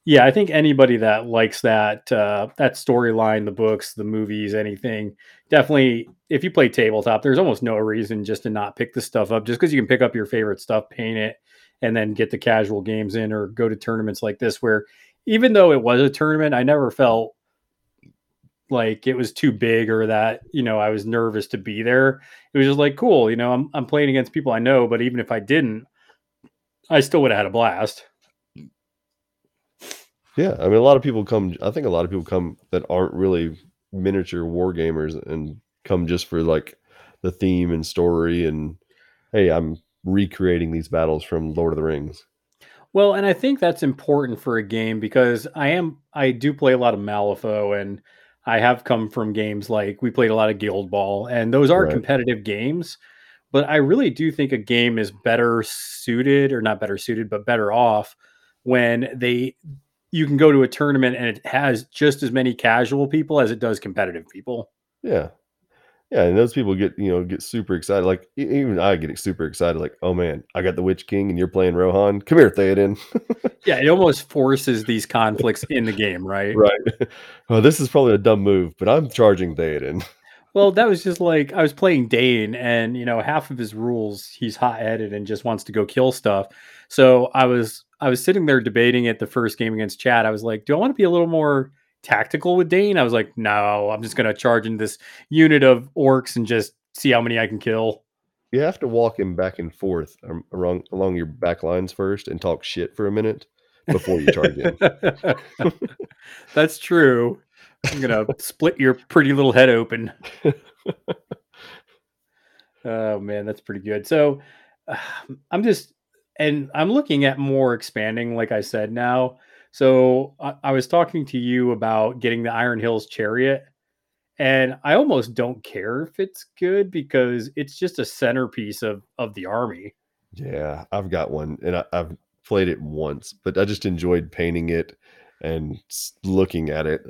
Yeah, I think anybody that likes that storyline, the books, the movies, anything, definitely, if you play tabletop, there's almost no reason just to not pick this stuff up, just because you can pick up your favorite stuff, paint it, and then get the casual games in, or go to tournaments like this, where even though it was a tournament, I never felt like it was too big or that, you know, I was nervous to be there. It was just like, cool, you know, I'm playing against people I know, but even if I didn't, I still would have had a blast. Yeah, I mean, a lot of people come that aren't really miniature war gamers and come just for like the theme and story and, hey, I'm recreating these battles from Lord of the Rings. Well, and I think that's important for a game, because I do play a lot of Malifaux, and I have come from games like we played a lot of Guild Ball, and those are competitive games, but I really do think a game is better off when you can go to a tournament and it has just as many casual people as it does competitive people. Yeah. Yeah. And those people get super excited. Like even I get super excited. Like, oh man, I got the Witch King and you're playing Rohan. Come here, Theoden. Yeah. It almost forces these conflicts in the game. Right. Right. Oh, this is probably a dumb move, but I'm charging Theoden. Well, that was just like, I was playing Dane, and half of his rules, he's hot-headed and just wants to go kill stuff. So I was sitting there debating at the first game against Chad. I was like, do I want to be a little more tactical with Dane? I was like, no, I'm just going to charge in this unit of orcs and just see how many I can kill. You have to walk him back and forth along your back lines first and talk shit for a minute before you charge in. That's true. I'm going to split your pretty little head open. Oh man, that's pretty good. So I'm looking at more expanding, like I said now. So I was talking to you about getting the Iron Hills Chariot, and I almost don't care if it's good because it's just a centerpiece of the army. Yeah, I've got one, and I've played it once, but I just enjoyed painting it and looking at it.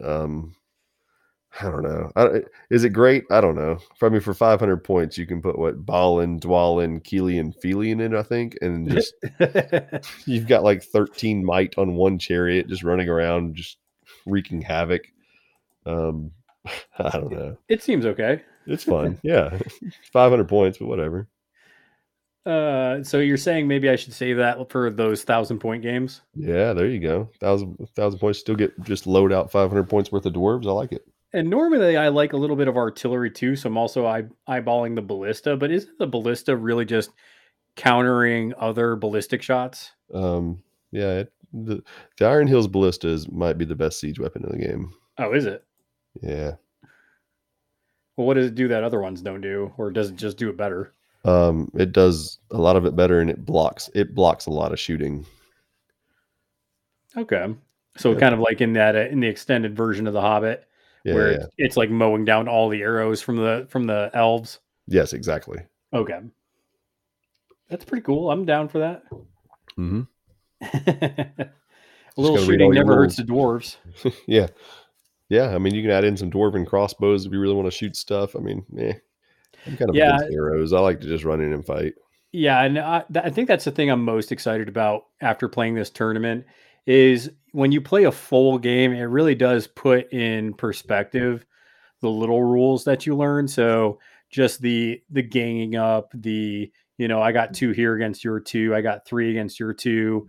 I don't know. Is it great? I don't know. For 500 points, you can put Balin, Dwalin, Kelian, Felian in, I think, and just you've got like 13 might on one chariot, just running around, just wreaking havoc. I don't know. It seems okay. It's fun. Yeah, 500 points, but whatever. So you're saying maybe I should save that for those 1,000 point games? Yeah, there you go. 1,000 points. Still get just load out 500 points worth of dwarves. I like it. And normally I like a little bit of artillery too. So I'm also eyeballing the ballista, but isn't the ballista really just countering other ballistic shots? Yeah. The Iron Hills ballistas might be the best siege weapon in the game. Oh, is it? Yeah. Well, what does it do that other ones don't do, or does it just do it better? It does a lot of it better, and it blocks a lot of shooting. Okay, so yeah. Kind of like in that in the extended version of The Hobbit, where it's like mowing down all the arrows from the elves. Yes, exactly. Okay, that's pretty cool. I'm down for that. Mm-hmm. A little shooting never hurts the dwarves. Yeah. Yeah, I mean, you can add in some dwarven crossbows if you really want to shoot stuff. I mean, I'm kind of against arrows. I like to just run in and fight. Yeah, and I think that's the thing I'm most excited about after playing this tournament is when you play a full game, it really does put in perspective the little rules that you learn. So just the ganging up, I got 2 here against your 2, I got 3 against your 2,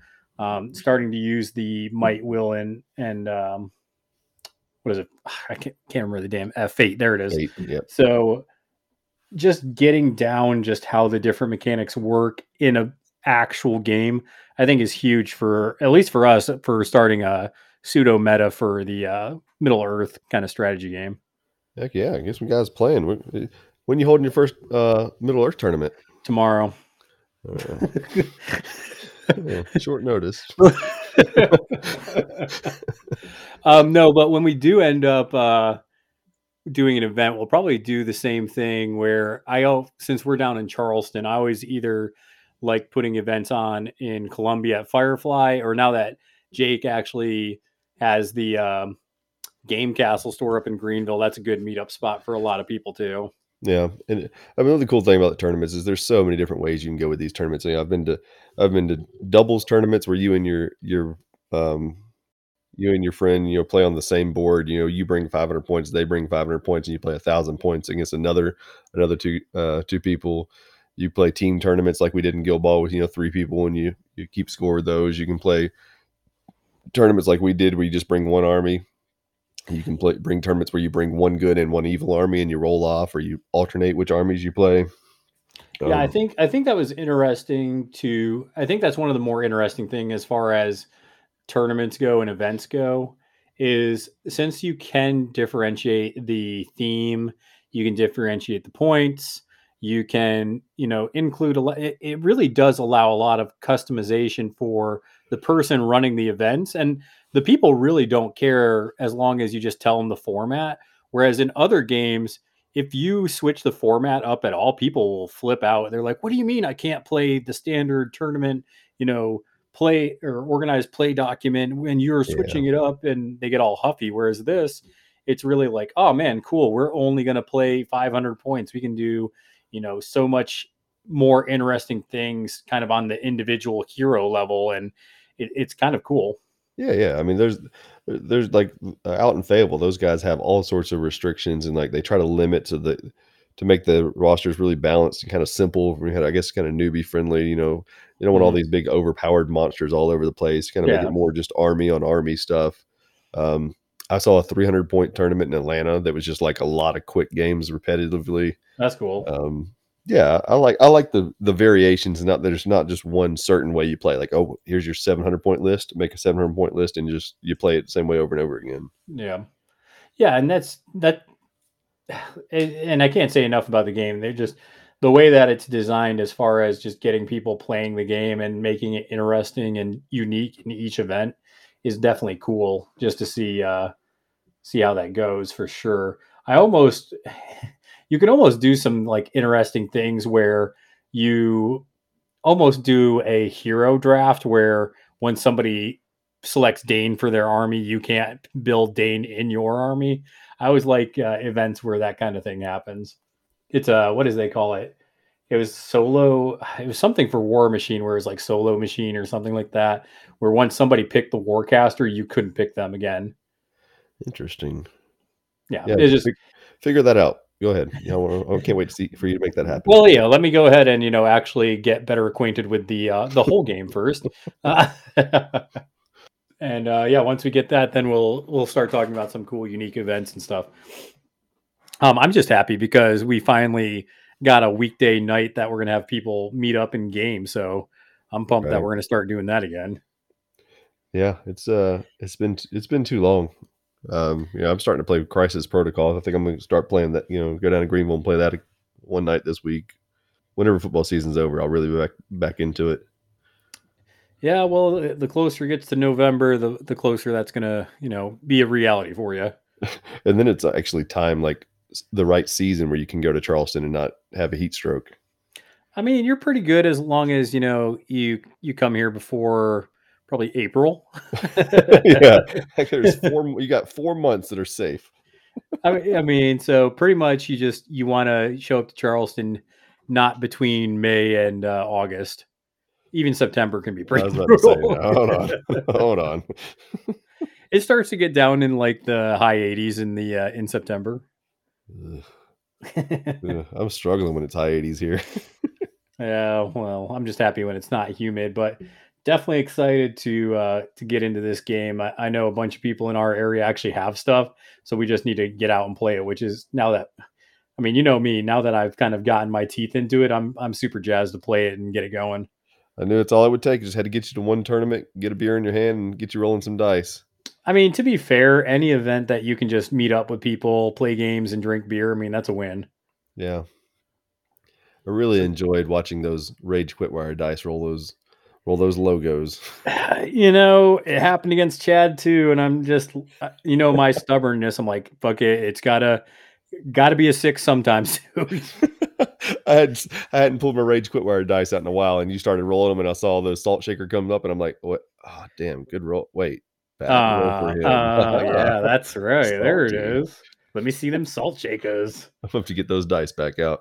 starting to use the might, will, and what is it? I can't remember the damn F8. There it is. 8, yep. So just getting down just how the different mechanics work in an actual game, I think is huge for, at least for us, for starting a pseudo meta for the Middle Earth kind of strategy game. Heck yeah. I guess we guys playing. When you holding your first Middle Earth tournament? Tomorrow. Short notice. No, but when we do end up doing an event, we'll probably do the same thing where since we're down in Charleston, I always either like putting events on in Columbia at Firefly, or now that Jake actually has the Game Castle store up in Greenville, that's a good meetup spot for a lot of people too. Yeah, and I mean, the cool thing about the tournaments is there's so many different ways you can go with these tournaments. You know, I've been to doubles tournaments where you and your friend, play on the same board. You know, you bring 500 points, they bring 500 points, and you play 1,000 points against another two people. You play team tournaments like we did in Guild Ball with 3 people, and you keep score with those. You can play tournaments like we did where you just bring one army. You can bring tournaments where you bring one good and one evil army and you roll off, or you alternate which armies you play. Yeah, I think that was interesting too. I think that's one of the more interesting thing as far as tournaments go and events go is since you can differentiate the theme, you can differentiate the points, you can, include a lot. It really does allow a lot of customization for the person running the events, and the people really don't care as long as you just tell them the format. Whereas in other games, if you switch the format up at all, people will flip out. They're like, what do you mean I can't play the standard tournament, play or organized play document when you're switching it up, and they get all huffy. Whereas this, it's really like, oh man, cool. We're only going to play 500 points. We can do, so much more interesting things kind of on the individual hero level. And it's kind of cool. Yeah. I mean, there's like out in Fayetteville, those guys have all sorts of restrictions, and like they try to limit to make the rosters really balanced and kind of simple. We had, I guess, kind of newbie friendly. You don't want all these big overpowered monsters all over the place. Kind of make it more just army on army stuff. I saw a 300-point tournament in Atlanta that was just like a lot of quick games repetitively. That's cool. Yeah, I like the variations, and there's not just one certain way you play. Like, oh, here's your 700-point list. Make a 700-point list, and just you play it the same way over and over again. Yeah, and that's that. And I can't say enough about the game. They're just the way that it's designed, as far as just getting people playing the game and making it interesting and unique in each event, is definitely cool. Just to see how that goes for sure. You can almost do some like interesting things where you almost do a hero draft where when somebody selects Dane for their army, you can't build Dane in your army. I always like events where that kind of thing happens. It's what do they call it? It was something for War Machine where it's like Solo Machine or something like that, where once somebody picked the Warcaster, you couldn't pick them again. Interesting. Yeah it's just figure that out. Go ahead. I can't wait for you to make that happen. Well, yeah, let me go ahead and, actually get better acquainted with the whole game first. And once we get that, then we'll start talking about some cool, unique events and stuff. I'm just happy because we finally got a weekday night that we're going to have people meet up and game. So I'm pumped that we're going to start doing that again. Yeah. It's been too long. You know, I'm starting to play Crisis Protocol. I think I'm going to start playing that, you know, go down to Greenville and play that one night this week. Whenever football season's over, I'll really be back into it. Yeah, well, the closer it gets to November, the closer that's going to, you know, be a reality for you. And then it's actually time, like the right season where you can go to Charleston and not have a heat stroke. I mean, you're pretty good as long as, you know, you come here before probably April. Yeah. Like you got 4 months that are safe. I mean, so pretty much you want to show up to Charleston, not between May and August. Even September can be pretty. I was about to say, no, hold on. It starts to get down in like the high 80s in September. I'm struggling when it's high 80s here. Yeah, well, I'm just happy when it's not humid, but definitely excited to get into this game. I know a bunch of people in our area actually have stuff, so we just need to get out and play it, which is now that, I mean, you know me, now that I've kind of gotten my teeth into it, I'm super jazzed to play it and get it going. I knew it's all it would take. Just had to get you to one tournament, get a beer in your hand, and get you rolling some dice. I mean, to be fair, any event that you can just meet up with people, play games, and drink beer, I mean, that's a win. Yeah. I really enjoyed watching those Rage Quit Wire dice roll those logos. You know, it happened against Chad too, and I'm just, you know, my stubbornness. I'm like, fuck it, it's gotta be a six sometimes. I hadn't pulled my Rage Quitwire dice out in a while, and you started rolling them, and I saw the salt shaker come up, and I'm like, "What? Oh, damn, good roll! Wait, bad roll for him." Yeah, that's right. Salt there it is. Let me see them salt shakers. I hope to get those dice back out.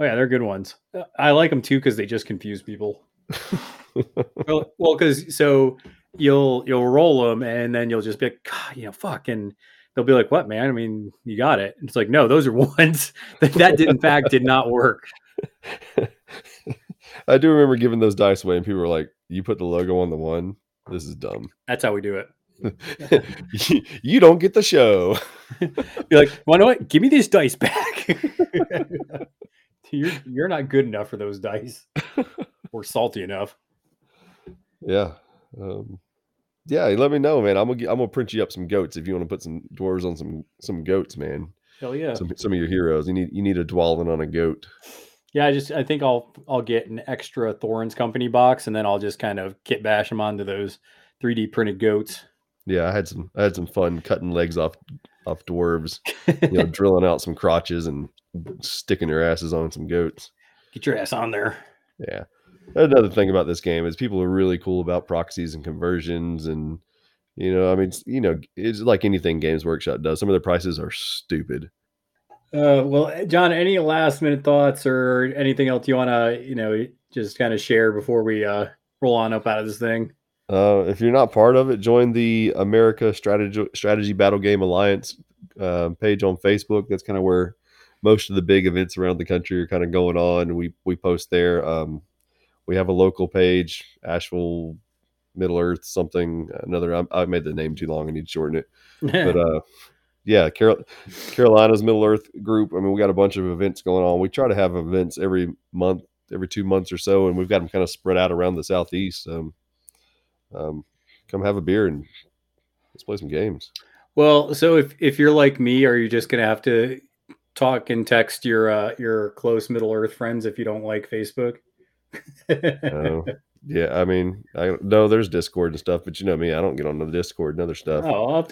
Oh yeah, they're good ones. I like them too because they just confuse people. Well, because so you'll roll them, and then you'll just be like, God, you know, fucking. They'll be like, what, man? I mean, you got it. And it's like, no, those are ones. That did, in fact, did not work. I do remember giving those dice away, and people were like, you put the logo on the one? This is dumb. That's how we do it. You don't get the show. You're like, well, you know what? Give me these dice back. You're not good enough for those dice. Or salty enough. Yeah. Yeah, let me know, man. I'm gonna print you up some goats if you want to put some dwarves on some goats, man. Hell yeah! Some of your heroes. You need a Dwalin on a goat. Yeah, I think I'll get an extra Thorin's Company box, and then I'll just kind of kit bash them onto those 3D printed goats. Yeah, I had some fun cutting legs off dwarves, you know, drilling out some crotches and sticking their asses on some goats. Get your ass on there. Yeah. Another thing about this game is people are really cool about proxies and conversions, and you know, I mean, you know, it's like anything Games Workshop does. Some of the prices are stupid. Well, John, any last minute thoughts or anything else you want to, you know, just kind of share before we roll on up out of this thing? If you're not part of it, join the America Strategy Battle Game Alliance page on Facebook. That's kind of where most of the big events around the country are kind of going on. We post there. We have a local page, Asheville, Middle Earth, something, another. I made the name too long. I need to shorten it. But yeah, Carolina's Middle Earth group. I mean, we got a bunch of events going on. We try to have events every month, every 2 months or so, and we've got them kind of spread out around the Southeast. Come have a beer and let's play some games. Well, so if you're like me, are you just going to have to talk and text your close Middle Earth friends if you don't like Facebook? Yeah, I mean, I know there's Discord and stuff, but you know me, I don't get on the Discord and other stuff. Oh,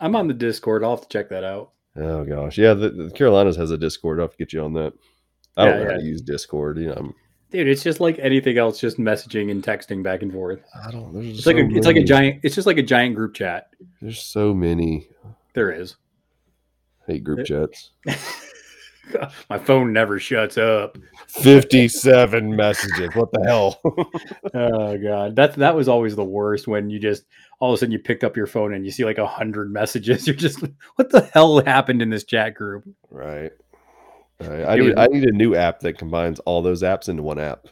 I'm on the Discord. I'll have to check that out. Oh gosh, yeah, the Carolinas has a Discord. I'll have to get you on that. I don't know how to use Discord. You know, dude, it's just like anything else, just messaging and texting back and forth. I don't. There's it's like so it's like a giant. It's just like a giant group chat. There's so many. There is. I hate group chats. My phone never shuts up. 57 messages. What the hell? Oh God. That was always the worst when you just, all of a sudden you pick up your phone and you see like 100 messages. You're just, what the hell happened in this chat group? Right. I need a new app that combines all those apps into one app.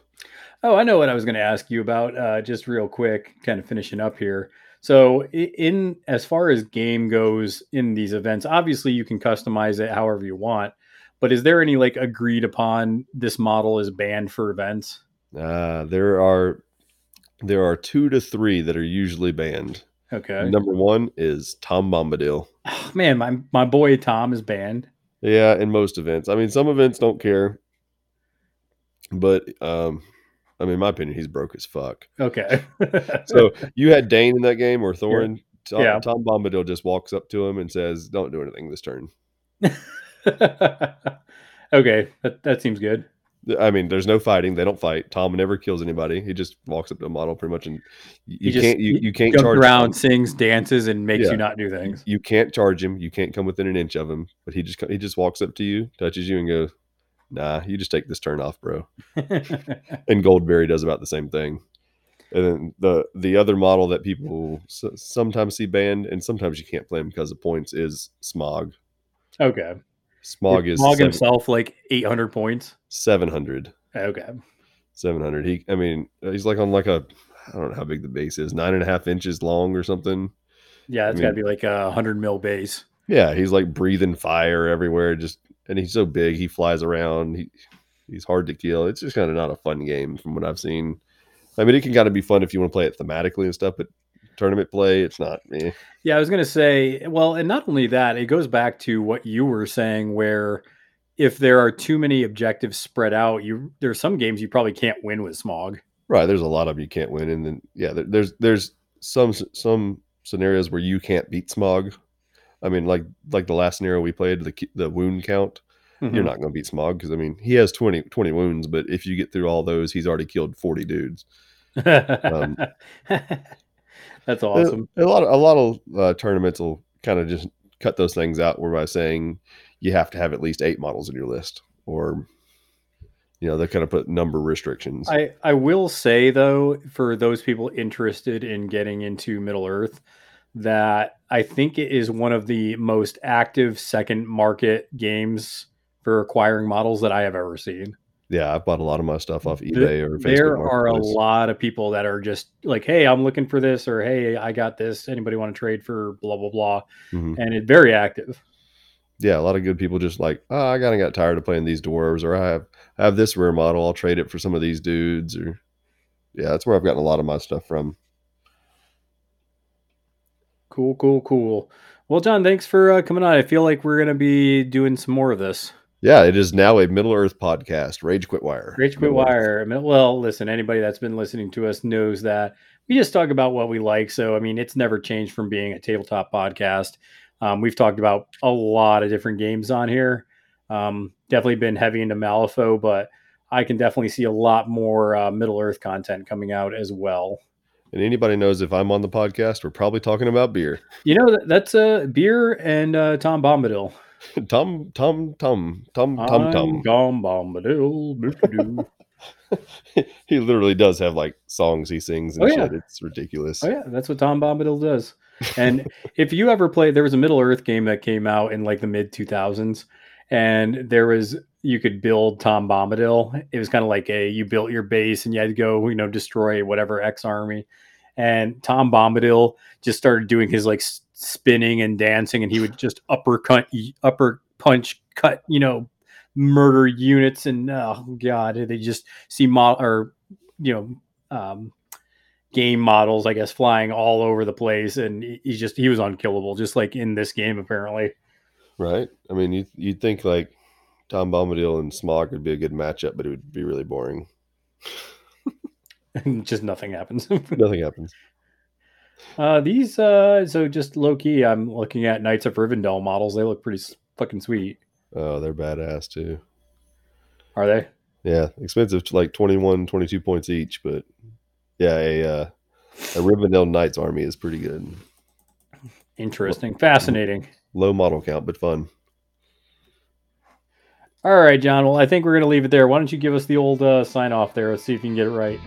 Oh, I know what I was going to ask you about just real quick, kind of finishing up here. So in as far as game goes in these events, obviously you can customize it however you want. But is there any like agreed upon this model is banned for events? There are 2 to 3 that are usually banned. Okay. And number one is Tom Bombadil. Oh, man, my boy Tom is banned. Yeah, in most events. I mean, some events don't care. But, I mean, in my opinion, he's broke as fuck. Okay. So you had Dane in that game or Thorin. Yeah. Tom Bombadil just walks up to him and says, don't do anything this turn. Okay, that seems good. I mean, there's no fighting. They don't fight. Tom never kills anybody. He just walks up to a model pretty much, and you can't charge around, him. Sings, dances, and makes you not do things. You can't charge him. You can't come within an inch of him. But he just walks up to you, touches you, and goes, "Nah, you just take this turn off, bro." And Goldberry does about the same thing. And then the other model that people sometimes see banned, and sometimes you can't play him because of points, is Smog. Okay. Smog himself, like 800 points. 700. Okay. 700. He's like on like a, I don't know how big the base is, 9.5 inches long or something. Yeah, it's gotta be like 100 mil base. Yeah, he's like breathing fire everywhere. And he's so big, he flies around. He's hard to kill. It's just kind of not a fun game from what I've seen. I mean, it can kind of be fun if you want to play it thematically and stuff, but tournament play, it's not me. Yeah, I was gonna say, well, and not only that, it goes back to what you were saying, where if there are too many objectives spread out, there's some games you probably can't win with Smog. Right, there's a lot of you can't win, and then there's some scenarios where you can't beat Smog. I mean, like the last scenario we played, the wound count, mm-hmm. You're not going to beat Smog because I mean he has 20 wounds, but if you get through all those, he's already killed 40 dudes. That's awesome. A lot of tournaments will kind of just cut those things out by saying you have to have at least 8 models in your list, or you know, they kind of put number restrictions. I will say though, for those people interested in getting into Middle Earth, that I think it is one of the most active second market games for acquiring models that I have ever seen. Yeah, I've bought a lot of my stuff off eBay or Facebook. There are a lot of people that are just like, hey, I'm looking for this, or hey, I got this. Anybody want to trade for blah, blah, blah. Mm-hmm. And it's very active. Yeah, a lot of good people just like, oh, I kind of got tired of playing these dwarves, or I have this rare model. I'll trade it for some of these dudes. Or yeah, that's where I've gotten a lot of my stuff from. Cool. Well, John, thanks for coming on. I feel like we're going to be doing some more of this. Yeah, it is now a Middle Earth podcast, Rage Quit Wire. Rage Quit Wire. Well, listen, anybody that's been listening to us knows that we just talk about what we like. So, I mean, it's never changed from being a tabletop podcast. We've talked about a lot of different games on here. Definitely been heavy into Malifaux, but I can definitely see a lot more Middle Earth content coming out as well. And anybody knows if I'm on the podcast, we're probably talking about beer. You know, that's beer and Tom Bombadil. Tom. Tom Bombadil. He literally does have like songs he sings and shit. It's ridiculous. Oh yeah, that's what Tom Bombadil does. And if you ever play, there was a Middle Earth game that came out in like the mid 2000s, and you could build Tom Bombadil. It was kind of like you built your base and you had to go, you know, destroy whatever X army. And Tom Bombadil just started doing his like spinning and dancing, and he would just upper punch cut, you know, murder units. And oh god, they just see game models, I guess, flying all over the place, and he was unkillable, just like in this game apparently. Right. I mean, you'd think like Tom Bombadil and Smog would be a good matchup, but it would be really boring. Just nothing happens. Nothing happens. So just low key, I'm looking at Knights of Rivendell models. They look pretty fucking sweet. Oh, they're badass too. Are they? Yeah. Expensive, like 21, 22 points each, but yeah, a Rivendell Knights army is pretty good. Interesting. Fascinating. Low model count, but fun. All right, John. Well, I think we're going to leave it there. Why don't you give us the old sign off there? Let's see if you can get it right.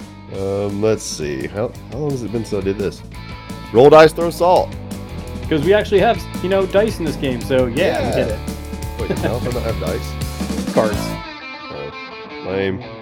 Let's see. How long has it been since I did this? Roll dice, throw salt. Because we actually have, you know, dice in this game. So, yeah. We did it. Wait, now I don't have dice. Cards. Lame.